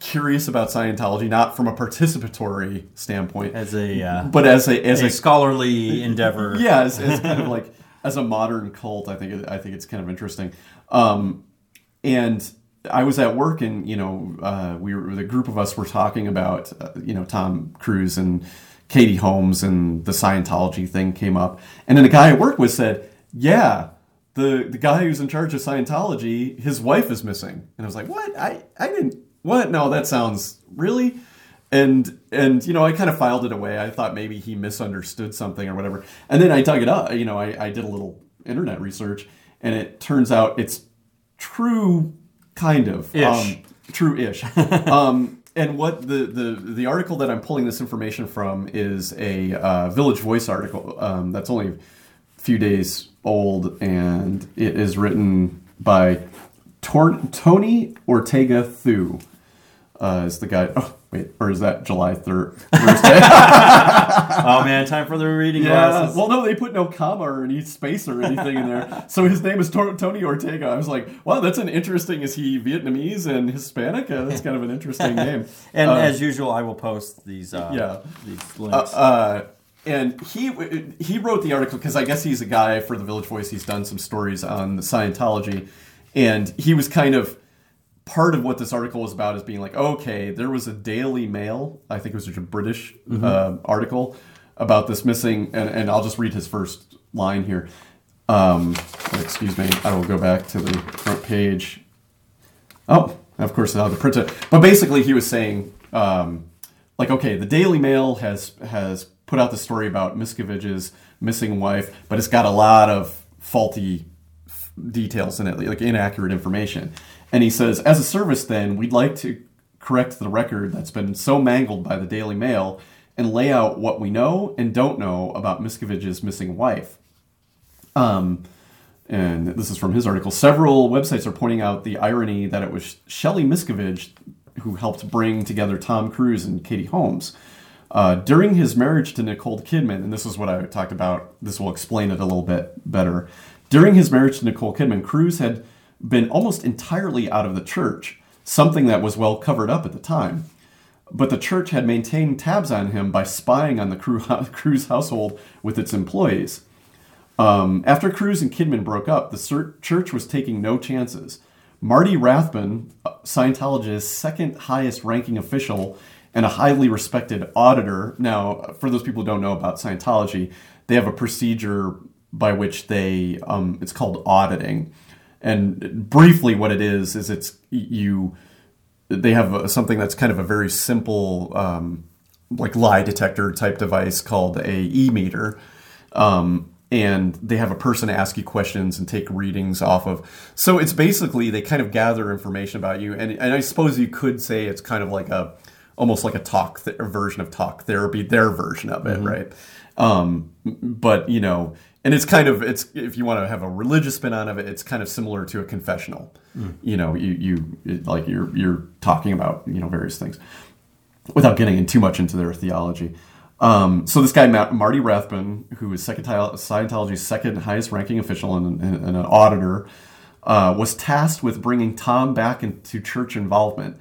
curious about Scientology, not from a participatory standpoint. But as a scholarly endeavor. Yeah, as kind of like... As a modern cult, I think it's kind of interesting. And... I was at work, and you know, the group of us were talking about, you know, Tom Cruise and Katie Holmes, and the Scientology thing came up. And then the guy I work with said, "Yeah, the guy who's in charge of Scientology, his wife is missing." And I was like, "What? I didn't. What? No, that sounds really." And you know, I kind of filed it away. I thought maybe he misunderstood something or whatever. And then I dug it up. You know, I did a little internet research, and it turns out it's true. Kind of. Ish. True-ish. And what the article that I'm pulling this information from is a Village Voice article that's only a few days old, and it is written by Tony Ortega Thu. Is the guy... Oh, wait, or is that July 3rd? Oh, man, time for the reading glasses. Well, no, they put no comma or any space or anything in there. So his name is Tony Ortega. I was like, wow, that's an interesting... Is he Vietnamese and Hispanic? That's kind of an interesting name. And as usual, I will post these links. And he wrote the article because I guess he's a guy for the Village Voice. He's done some stories on the Scientology. And he was kind of... Part of what this article was about is being like, okay, there was a Daily Mail, I think it was such a British article about this missing, and I'll just read his first line here. Excuse me, I will go back to the front page. Oh, of course, now the printer. But basically, he was saying, like, okay, the Daily Mail has put out the story about Miscavige's missing wife, but it's got a lot of faulty details in it, like inaccurate information. And he says, as a service, then, we'd like to correct the record that's been so mangled by the Daily Mail and lay out what we know and don't know about Miscavige's missing wife. And this is from his article. Several websites are pointing out the irony that it was Shelley Miscavige who helped bring together Tom Cruise and Katie Holmes. During his marriage to Nicole Kidman, and this is what I talked about, this will explain it a little bit better. During his marriage to Nicole Kidman, Cruise had... been almost entirely out of the church, something that was well covered up at the time. But the church had maintained tabs on him by spying on the Cruise household with its employees. After Cruise and Kidman broke up, the church was taking no chances. Marty Rathbun, Scientology's second highest ranking official and a highly respected auditor. Now, for those people who don't know about Scientology, they have a procedure by which they, it's called auditing. And briefly, what it is it's you. They have something that's kind of a very simple, like lie detector type device called a e-meter, and they have a person ask you questions and take readings off of. So it's basically they kind of gather information about you, and I suppose you could say it's kind of like a almost like a talk version of talk therapy, their version of it, mm-hmm. right? But, you know, and it's kind of, it's, if you want to have a religious spin on it, it's kind of similar to a confessional. Mm. You know, you're talking about, you know, various things without getting in too much into their theology. So this guy, Marty Rathbun, who is Scientology's second highest ranking official and an auditor, was tasked with bringing Tom back into church involvement.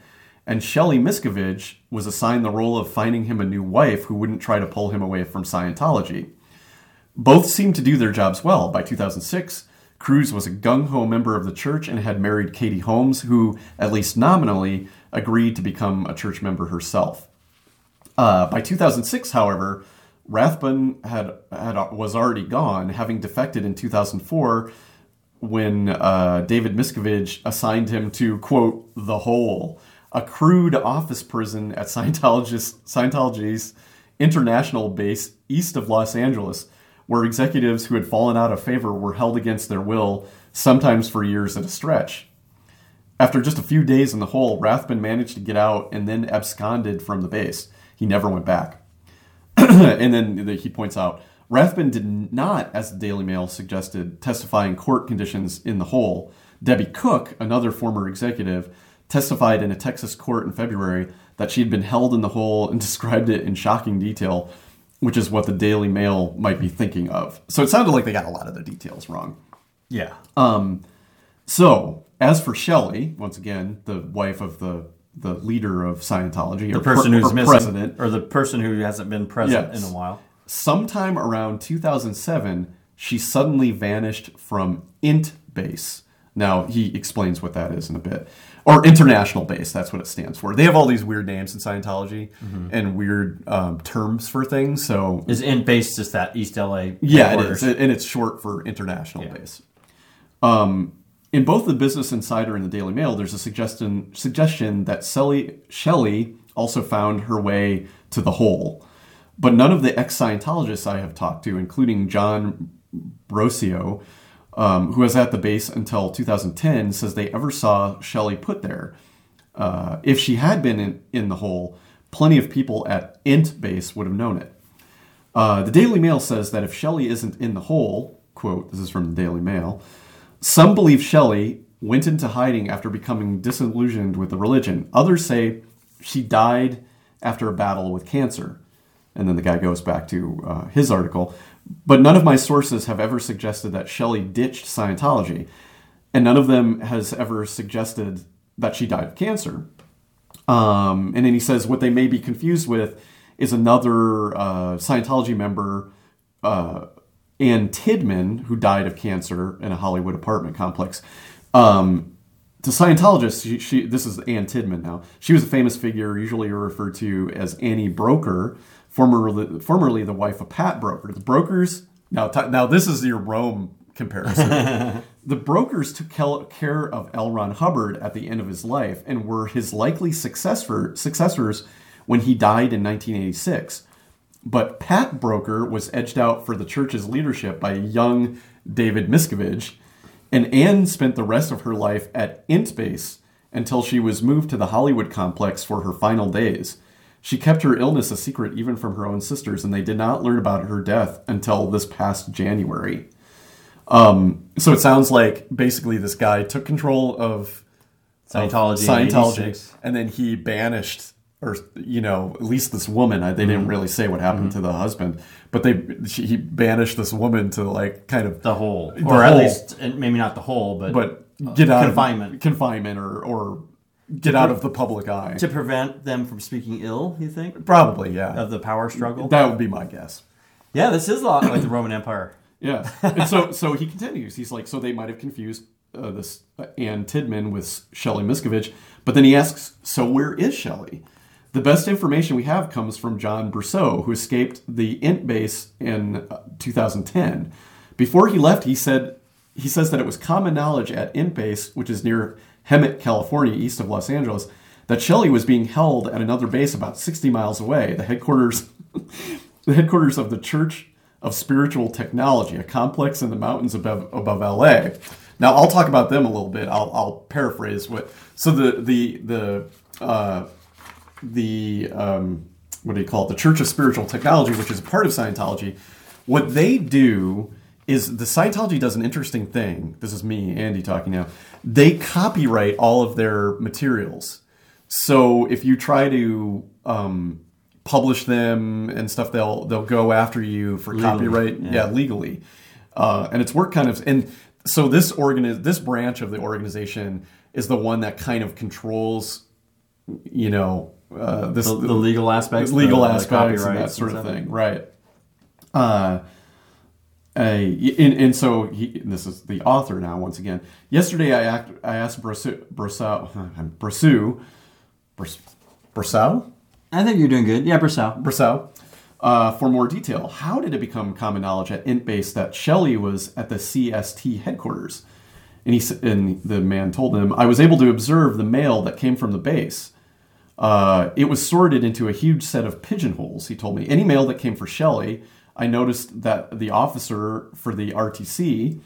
And Shelley Miscavige was assigned the role of finding him a new wife who wouldn't try to pull him away from Scientology. Both seemed to do their jobs well. By 2006, Cruise was a gung-ho member of the church and had married Katie Holmes, who, at least nominally, agreed to become a church member herself. By 2006, however, Rathbun was already gone, having defected in 2004 when David Miscavige assigned him to, quote, the hole, a crude office prison at Scientology's international base east of Los Angeles, where executives who had fallen out of favor were held against their will, sometimes for years at a stretch. After just a few days in the hole, Rathbun managed to get out and then absconded from the base. He never went back. And then he points out, Rathbun did not, as the Daily Mail suggested, testify in court conditions in the hole. Debbie Cook, another former executive, testified in a Texas court in February that she had been held in the hole and described it in shocking detail, which is what the Daily Mail might be thinking of. So it sounded like they got a lot of the details wrong. Yeah. So, as for Shelley, once again, the wife of the leader of Scientology, the person who's missing, president, or the person who hasn't been present in a while. Sometime around 2007, she suddenly vanished from Int Base. Now, he explains what that is in a bit. Or International Base, that's what it stands for. They have all these weird names in Scientology mm-hmm. and weird terms for things. So is Int Base just that East LA? Yeah, it is. And it's short for International Base. In both the Business Insider and the Daily Mail, there's a suggestion that Shelley also found her way to the hole. But none of the ex-Scientologists I have talked to, including John Brousseau, who was at the base until 2010, says they ever saw Shelley put there. If she had been in the hole, plenty of people at Int Base would have known it. The Daily Mail says that if Shelley isn't in the hole, quote, this is from the Daily Mail, some believe Shelley went into hiding after becoming disillusioned with the religion. Others say she died after a battle with cancer. And then the guy goes back to his article. But none of my sources have ever suggested that Shelley ditched Scientology. And none of them has ever suggested that she died of cancer. And then he says what they may be confused with is another Scientology member, Ann Tidman, who died of cancer in a Hollywood apartment complex. To Scientologists, she this is Ann Tidman now. She was a famous figure, usually referred to as Annie Broker, formerly the wife of Pat Broker. The Brokers, now this is your Rome comparison. The Brokers took care of L. Ron Hubbard at the end of his life and were his likely successors when he died in 1986. But Pat Broker was edged out for the church's leadership by young David Miscavige, and Anne spent the rest of her life at Int Base until she was moved to the Hollywood complex for her final days. She kept her illness a secret even from her own sisters, and they did not learn about her death until this past January. So it sounds like basically this guy took control of Scientology and then he banished, or, you know, at least this woman. They didn't really say what happened to the husband, but he banished this woman to, like, kind of the hole, at least maybe not the hole, but get out of confinement, or get out of the public eye, to prevent them from speaking ill. You think probably, yeah, of the power struggle. That would be my guess. Yeah, this is a lot like the Roman Empire. Yeah, and so he continues. He's like, so they might have confused this Ann Tidman with Shelley Miscavige, but then he asks, so where is Shelley? The best information we have comes from John Brousseau, who escaped the Int Base in 2010. Before he left, he says that it was common knowledge at Int Base, which is near Hemet, California, east of Los Angeles, that Shelley was being held at another base about 60 miles away, the headquarters of the Church of Spiritual Technology, a complex in the mountains above LA. Now, I'll talk about them a little bit. I'll paraphrase what. So the the the Church of Spiritual Technology, which is a part of Scientology, what they do is the Scientology does an interesting thing. This is me, Andy, talking now. They copyright all of their materials. So if you try to publish them and stuff, they'll go after you for copyright. Yeah, legally. And it's work kind of... And so this branch of the organization is the one that kind of controls, you know... the legal aspects. Legal aspects and that sort of thing. Right. This is the author now, once again. Yesterday I asked Brousseau? I think you're doing good. Yeah, Brousseau. For more detail, how did it become common knowledge at Int Base that Shelley was at the CST headquarters? And the man told him, I was able to observe the mail that came from the base. It was sorted into a huge set of pigeonholes, he told me. Any mail that came for Shelley, I noticed that the officer for the RTC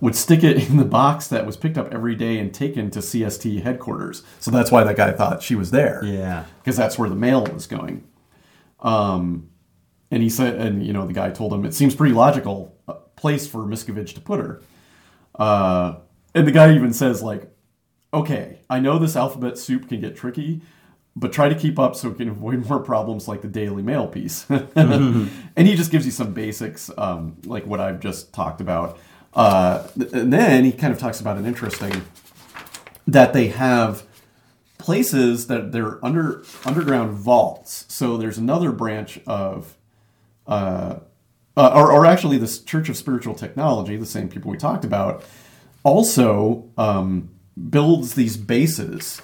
would stick it in the box that was picked up every day and taken to CST headquarters. So that's why that guy thought she was there. Yeah. Because that's where the mail was going. And he said, and you know, the guy told him, it seems pretty logical place for Miscavige to put her. And the guy even says, like, okay, I know this alphabet soup can get tricky, but try to keep up so it can avoid more problems like the Daily Mail piece. Mm-hmm. And he just gives you some basics, like what I've just talked about. And then he kind of talks about an interesting, that they have places that they're underground vaults. So there's another branch of... actually this Church of Spiritual Technology, the same people we talked about, also builds these bases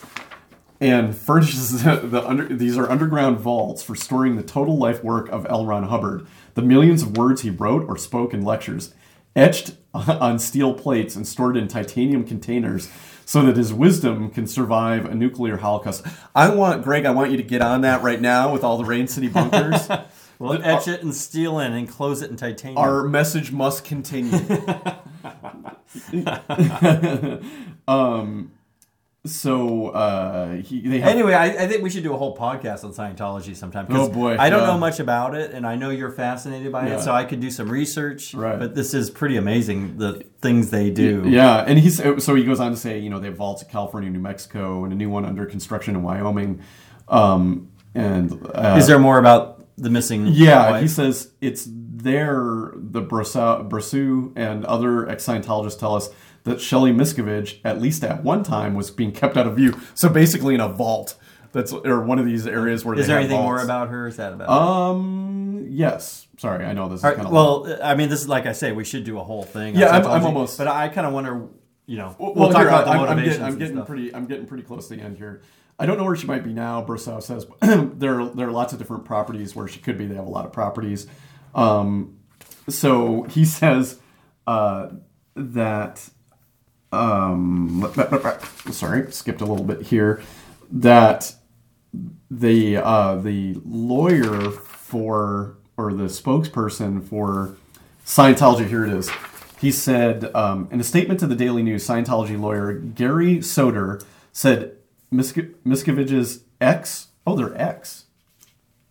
and furnishes these are underground vaults for storing the total life work of L. Ron Hubbard, the millions of words he wrote or spoke in lectures, etched on steel plates and stored in titanium containers so that his wisdom can survive a nuclear holocaust. I want you to get on that right now with all the Rain City bunkers. Well, etch it and steal in and close it in titanium. Our message must continue. Anyway, I think we should do a whole podcast on Scientology sometime. Oh boy! I don't know much about it, and I know you're fascinated by it, so I could do some research. Right. But this is pretty amazing, the things they do. Yeah, and he goes on to say, you know, they have vaults in California, New Mexico, and a new one under construction in Wyoming. Is there more about the missing? Yeah, wife? He says it's there. The Brousseau and other ex-Scientologists tell us that Shelley Miscavige, at least at one time, was being kept out of view. So basically in a vault. That's or one of these areas where is they have vaults. Is there anything more about her? Is that about her? Yes. Sorry, I know this is kind of... Well, I mean, this is, like I say, we should do a whole thing. Yeah, I'm almost... But I kind of wonder, you know... We'll talk about the motivations I'm getting pretty close to the end here. I don't know where she might be now, Brousseau says. There are lots of different properties where she could be. They have a lot of properties. So he says that... sorry, skipped a little bit here. That the lawyer or the spokesperson for Scientology, here it is. He said in a statement to the Daily News, Scientology lawyer Gary Soder said Miscavige's ex. Oh, they're ex.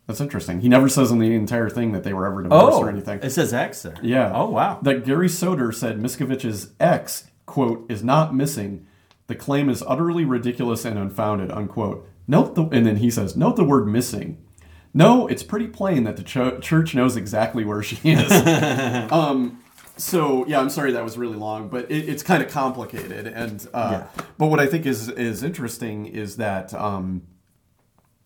That's interesting. He never says in the entire thing that they were ever divorced or anything. It says ex there. Yeah. Oh wow. That Gary Soder said Miscavige's ex, quote, is not missing. The claim is utterly ridiculous and unfounded, unquote. And then he says, note the word missing. No, it's pretty plain that the church knows exactly where she is. So, yeah, I'm sorry that was really long, but it's kind of complicated. And But what I think is interesting is that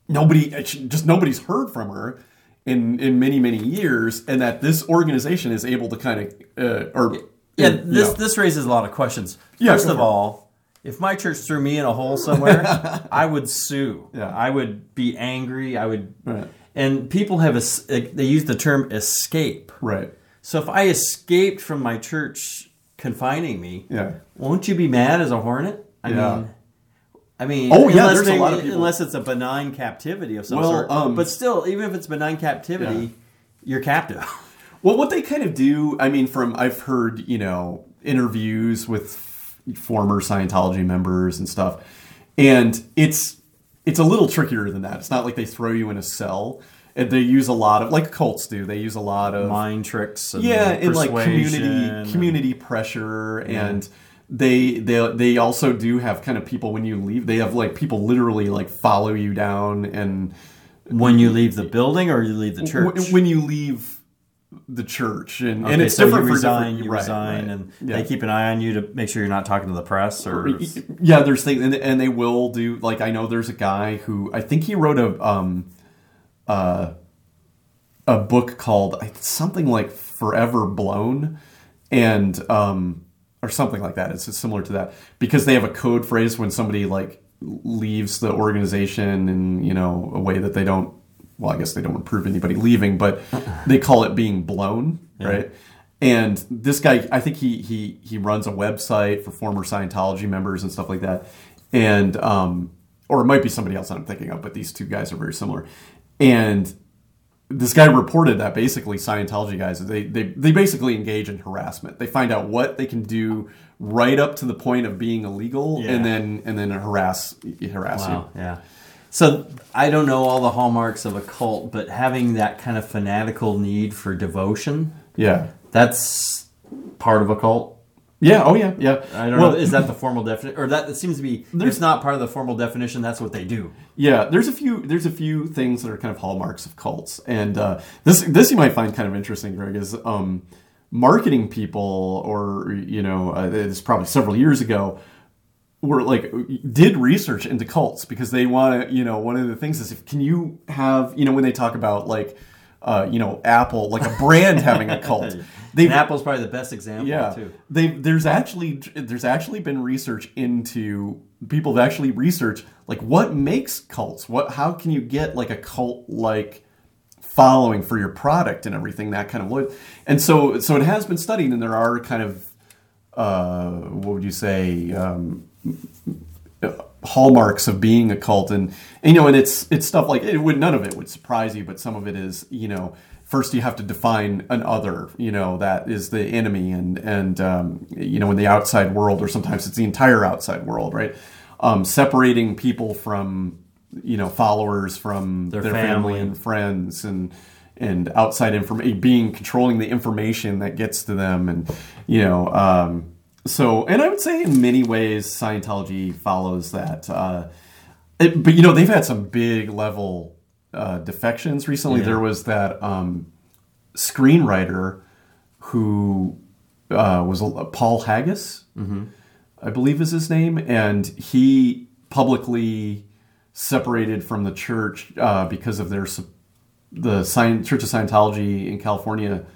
nobody's heard from her in many, many years, and that this organization is able to kind of... this raises a lot of questions. Yeah, First of all, if my church threw me in a hole somewhere, I would sue. Yeah. I would be angry. Right. And people they use the term escape. Right. So if I escaped from my church confining me, won't you be mad as a hornet? I mean, there's a lot of people. Unless it's a benign captivity of some sort. But still, even if it's benign captivity, you're captive. Well, what they kind of do, I mean, I've heard, you know, interviews with former Scientology members and stuff, and it's it's a little trickier than that. It's not like they throw you in a cell. And they use a lot of, like cults do, they use a lot of mind tricks and and like community pressure. And they also do have kind of people when you leave, they have like people literally like follow you down. And when you leave the building or you leave the church? When you leave the church. And, okay, and it's so different. You resign, and they keep an eye on you to make sure you're not talking to the press. Or yeah, there's things, and they will do, like I know there's a guy who, I think he wrote a book called something like Forever Blown, and or something like that. It's similar to that because they have a code phrase when somebody like leaves the organization in, you know, a way that they don't. Well, I guess they don't approve anybody leaving, but they call it being blown, right? And this guy, I think he runs a website for former Scientology members and stuff like that, and or it might be somebody else that I'm thinking of, but these two guys are very similar. And this guy reported that basically Scientology guys, they basically engage in harassment. They find out what they can do right up to the point of being illegal, and then harass you. Yeah. So I don't know all the hallmarks of a cult, but having that kind of fanatical need for devotion, that's part of a cult. Yeah. Oh, yeah. Yeah. I don't know. Is that the formal definition, or that it seems to be? It's not part of the formal definition. That's what they do. Yeah. There's a few things that are kind of hallmarks of cults, and this you might find kind of interesting, Greg, is marketing people, or you know, it's probably several years ago, were like did research into cults because they want to. You know, one of the things is when they talk about like. Apple, like a brand having a cult. And Apple's probably the best example, too. There's actually been research into people that actually research like what makes cults. How can you get like a cult like following for your product and everything, that kind of look. And so it has been studied, and there are kind of hallmarks of being a cult, and you know, and it's stuff like none of it would surprise you, but some of it is, you know, first you have to define an other, you know, that is the enemy, and you know, in the outside world, or sometimes it's the entire outside world, right? Separating people from, you know, followers from their family and friends, and outside information, controlling the information that gets to them, and you know. So, and I would say in many ways Scientology follows that. But, you know, they've had some big level defections recently. Yeah. There was that screenwriter who was Paul Haggis, I believe is his name. And he publicly separated from the church because of the Church of Scientology in California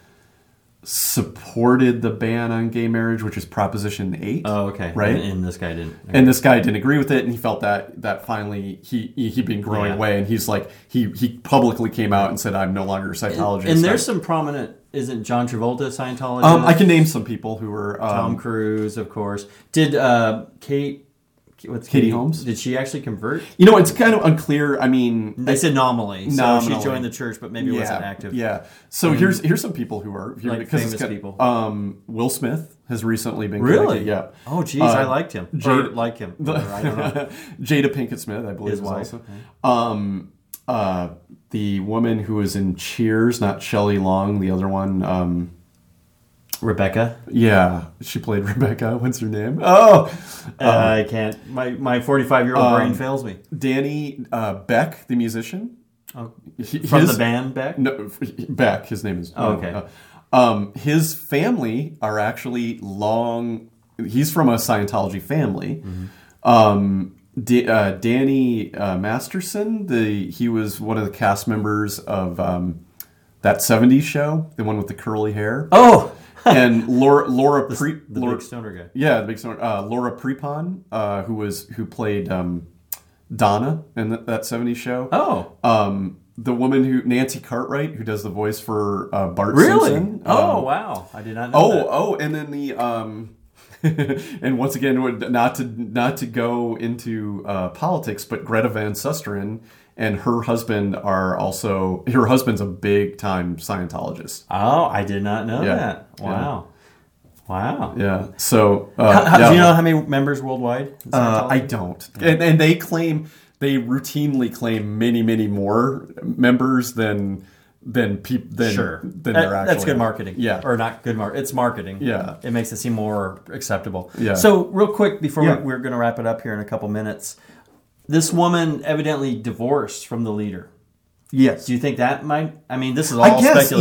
supported the ban on gay marriage, which is Proposition 8. Oh, okay. Right? And this guy didn't. Okay. And this guy didn't agree with it, and he felt that finally he'd been growing away, and he's like, he publicly came out and said, I'm no longer a Scientologist. And there's some prominent, isn't John Travolta a Scientologist? I can name some people who were... Tom Cruise, of course. Did Katie Holmes? Did she actually convert? You know, it's kind of unclear. I mean... It's anomaly. So she joined the church, but maybe wasn't active. Yeah. So here's some people who are... Like famous people. Will Smith has recently been... Really? Yeah. Oh, geez. I liked him. I don't know. Jada Pinkett Smith, I believe. His wife. Also. Okay. The woman who was in Cheers, not Shelley Long, the other one... Rebecca. Yeah, she played Rebecca. What's her name? Oh, I can't. My 45-year-old brain fails me. Danny Beck, the musician. Oh, the band Beck. No, Beck. His name is. Oh, okay. His family are actually long. He's from a Scientology family. Mm-hmm. Danny Masterson. He was one of the cast members of That '70s Show, the one with the curly hair. Oh. And Laura, the big stoner guy. Yeah, the big stoner. Laura Prepon, who played Donna in That '70s Show. Oh, the woman Nancy Cartwright, who does the voice for Bart Simpson. Really? Oh, wow! I did not know that. Oh, and then the and once again, not to go into politics, but Greta Van Susteren and her husband are also... Her husband's a big-time Scientologist. Oh, I did not know that. Wow. Yeah. Wow. Yeah. So... do you know how many members worldwide? I don't. And they claim... they routinely claim many more members than people than they're actually. That's good marketing. Yeah, or not good marketing. It's marketing. Yeah, it makes it seem more acceptable. Yeah. So real quick before we're going to wrap it up here in a couple minutes, this woman evidently divorced from the leader. Yes. Do you think that might? I mean, this is all speculation. At this point,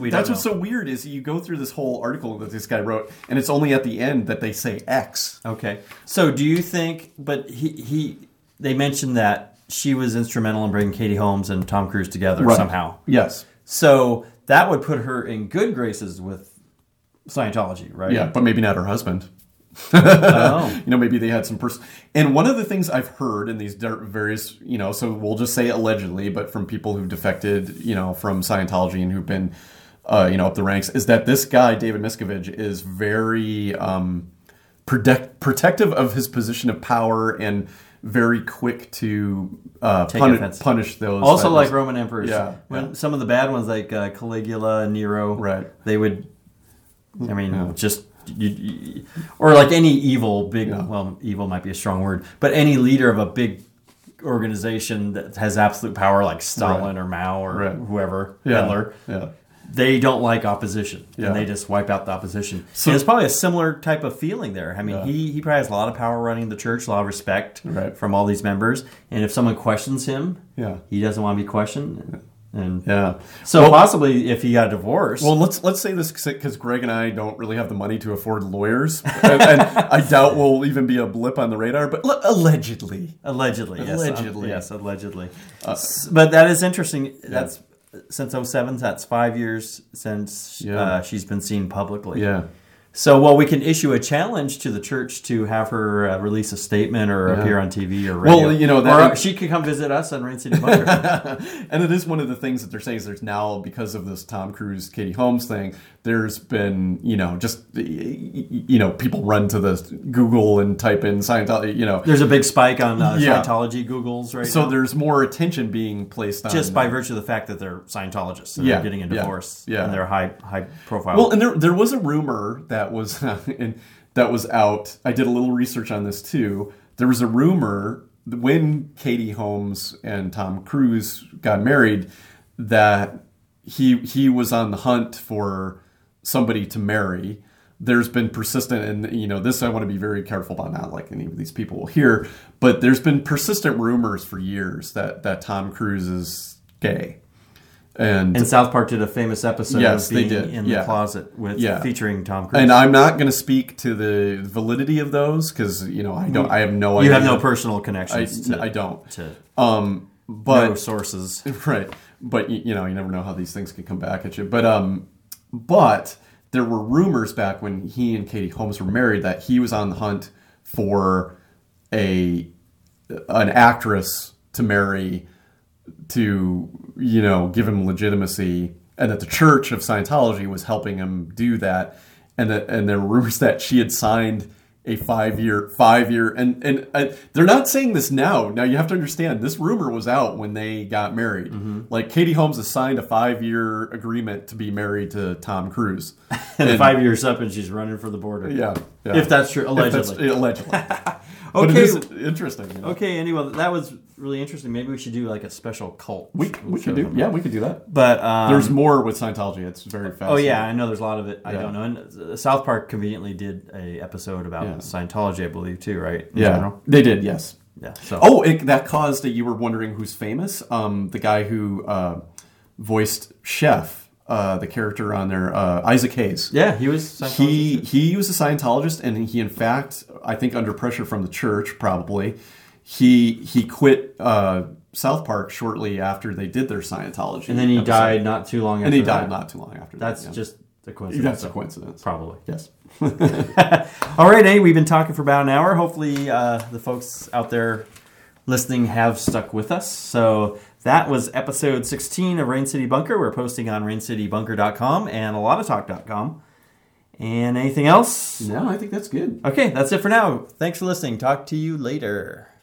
we don't know. What's so weird is you go through this whole article that this guy wrote, and it's only at the end that they say X. Okay. So do you think? But they mentioned that she was instrumental in bringing Katie Holmes and Tom Cruise together somehow. Yes. So that would put her in good graces with Scientology, right? Yeah, but maybe not her husband. Maybe they had some and one of the things I've heard in these various, so we'll just say allegedly, but from people who've defected, from Scientology and who've been, up the ranks, is that this guy, David Miscavige, is very protective of his position of power and very quick to punish those. Also like Roman emperors. Yeah. When some of the bad ones like Caligula and Nero, they would, or like any evil evil might be a strong word, but any leader of a big organization that has absolute power like Stalin or Mao or whoever, Hitler, they don't like opposition and they just wipe out the opposition. So there's probably a similar type of feeling there. I mean, he probably has a lot of power running the church, a lot of respect from all these members, and if someone questions him, he doesn't want to be questioned. So possibly if he got divorced. Well, let's say this because Greg and I don't really have the money to afford lawyers, and I doubt we'll even be a blip on the radar. But allegedly. But that is interesting. That's since 2007. That's 5 years since she's been seen publicly. Yeah. So, we can issue a challenge to the church to have her release a statement or appear on TV or radio. Well, she could come visit us on Rain City Bunker. And it is one of the things that they're saying is there's now, because of this Tom Cruise, Katie Holmes thing, there's been, people run to the Google and type in Scientology, There's a big spike on Scientology Googles now. So there's more attention being placed on... Just by virtue of the fact that they're Scientologists and they're getting a divorce and they're high profile. Well, and there was a rumor that was out. I did a little research on this too. There was a rumor when Katie Holmes and Tom Cruise got married that he was on the hunt for somebody to marry. There's been persistent, and this I want to be very careful about, not like any of these people will hear, but there's been persistent rumors for years that Tom Cruise is gay. And South Park did a famous episode of being in the closet with featuring Tom Cruise. And I'm not going to speak to the validity of those because I have no idea. You have no personal connections. I don't. No sources. Right, but you never know how these things can come back at you. But there were rumors back when he and Katie Holmes were married that he was on the hunt for an actress to marry, to give him legitimacy, and that the Church of Scientology was helping him do that, and there were rumors that she had signed a five-year and they're not saying this now. Now you have to understand this rumor was out when they got married. Mm-hmm. Like Katie Holmes has signed a 5-year agreement to be married to Tom Cruise, and 5 years up, and she's running for the border. Yeah. If that's true, allegedly. Okay. But it is interesting. Okay, anyway, that was really interesting. Maybe we should do like a special cult. We could do. Yeah, we could do that. But there's more with Scientology. It's very fascinating. Oh yeah, I know there's a lot of it. Yeah. I don't know. And South Park conveniently did a episode about Scientology, I believe, too, right? In general? They did. Yes. Yeah. So. Oh, that caused that you were wondering who's famous. The guy who voiced Chef. The character on there, Isaac Hayes. Yeah, he was Scientologist. He was a Scientologist, and he, in fact, I think under pressure from the church, probably, he quit South Park shortly after they did their Scientology. And then he died not too long after that. That's just a coincidence. That's a coincidence. Probably. Yes. All right, hey, we've been talking for about an hour. Hopefully the folks out there listening have stuck with us. So... That was episode 16 of Rain City Bunker. We're posting on raincitybunker.com and alotoftalk.com. And anything else? No, I think that's good. Okay, that's it for now. Thanks for listening. Talk to you later.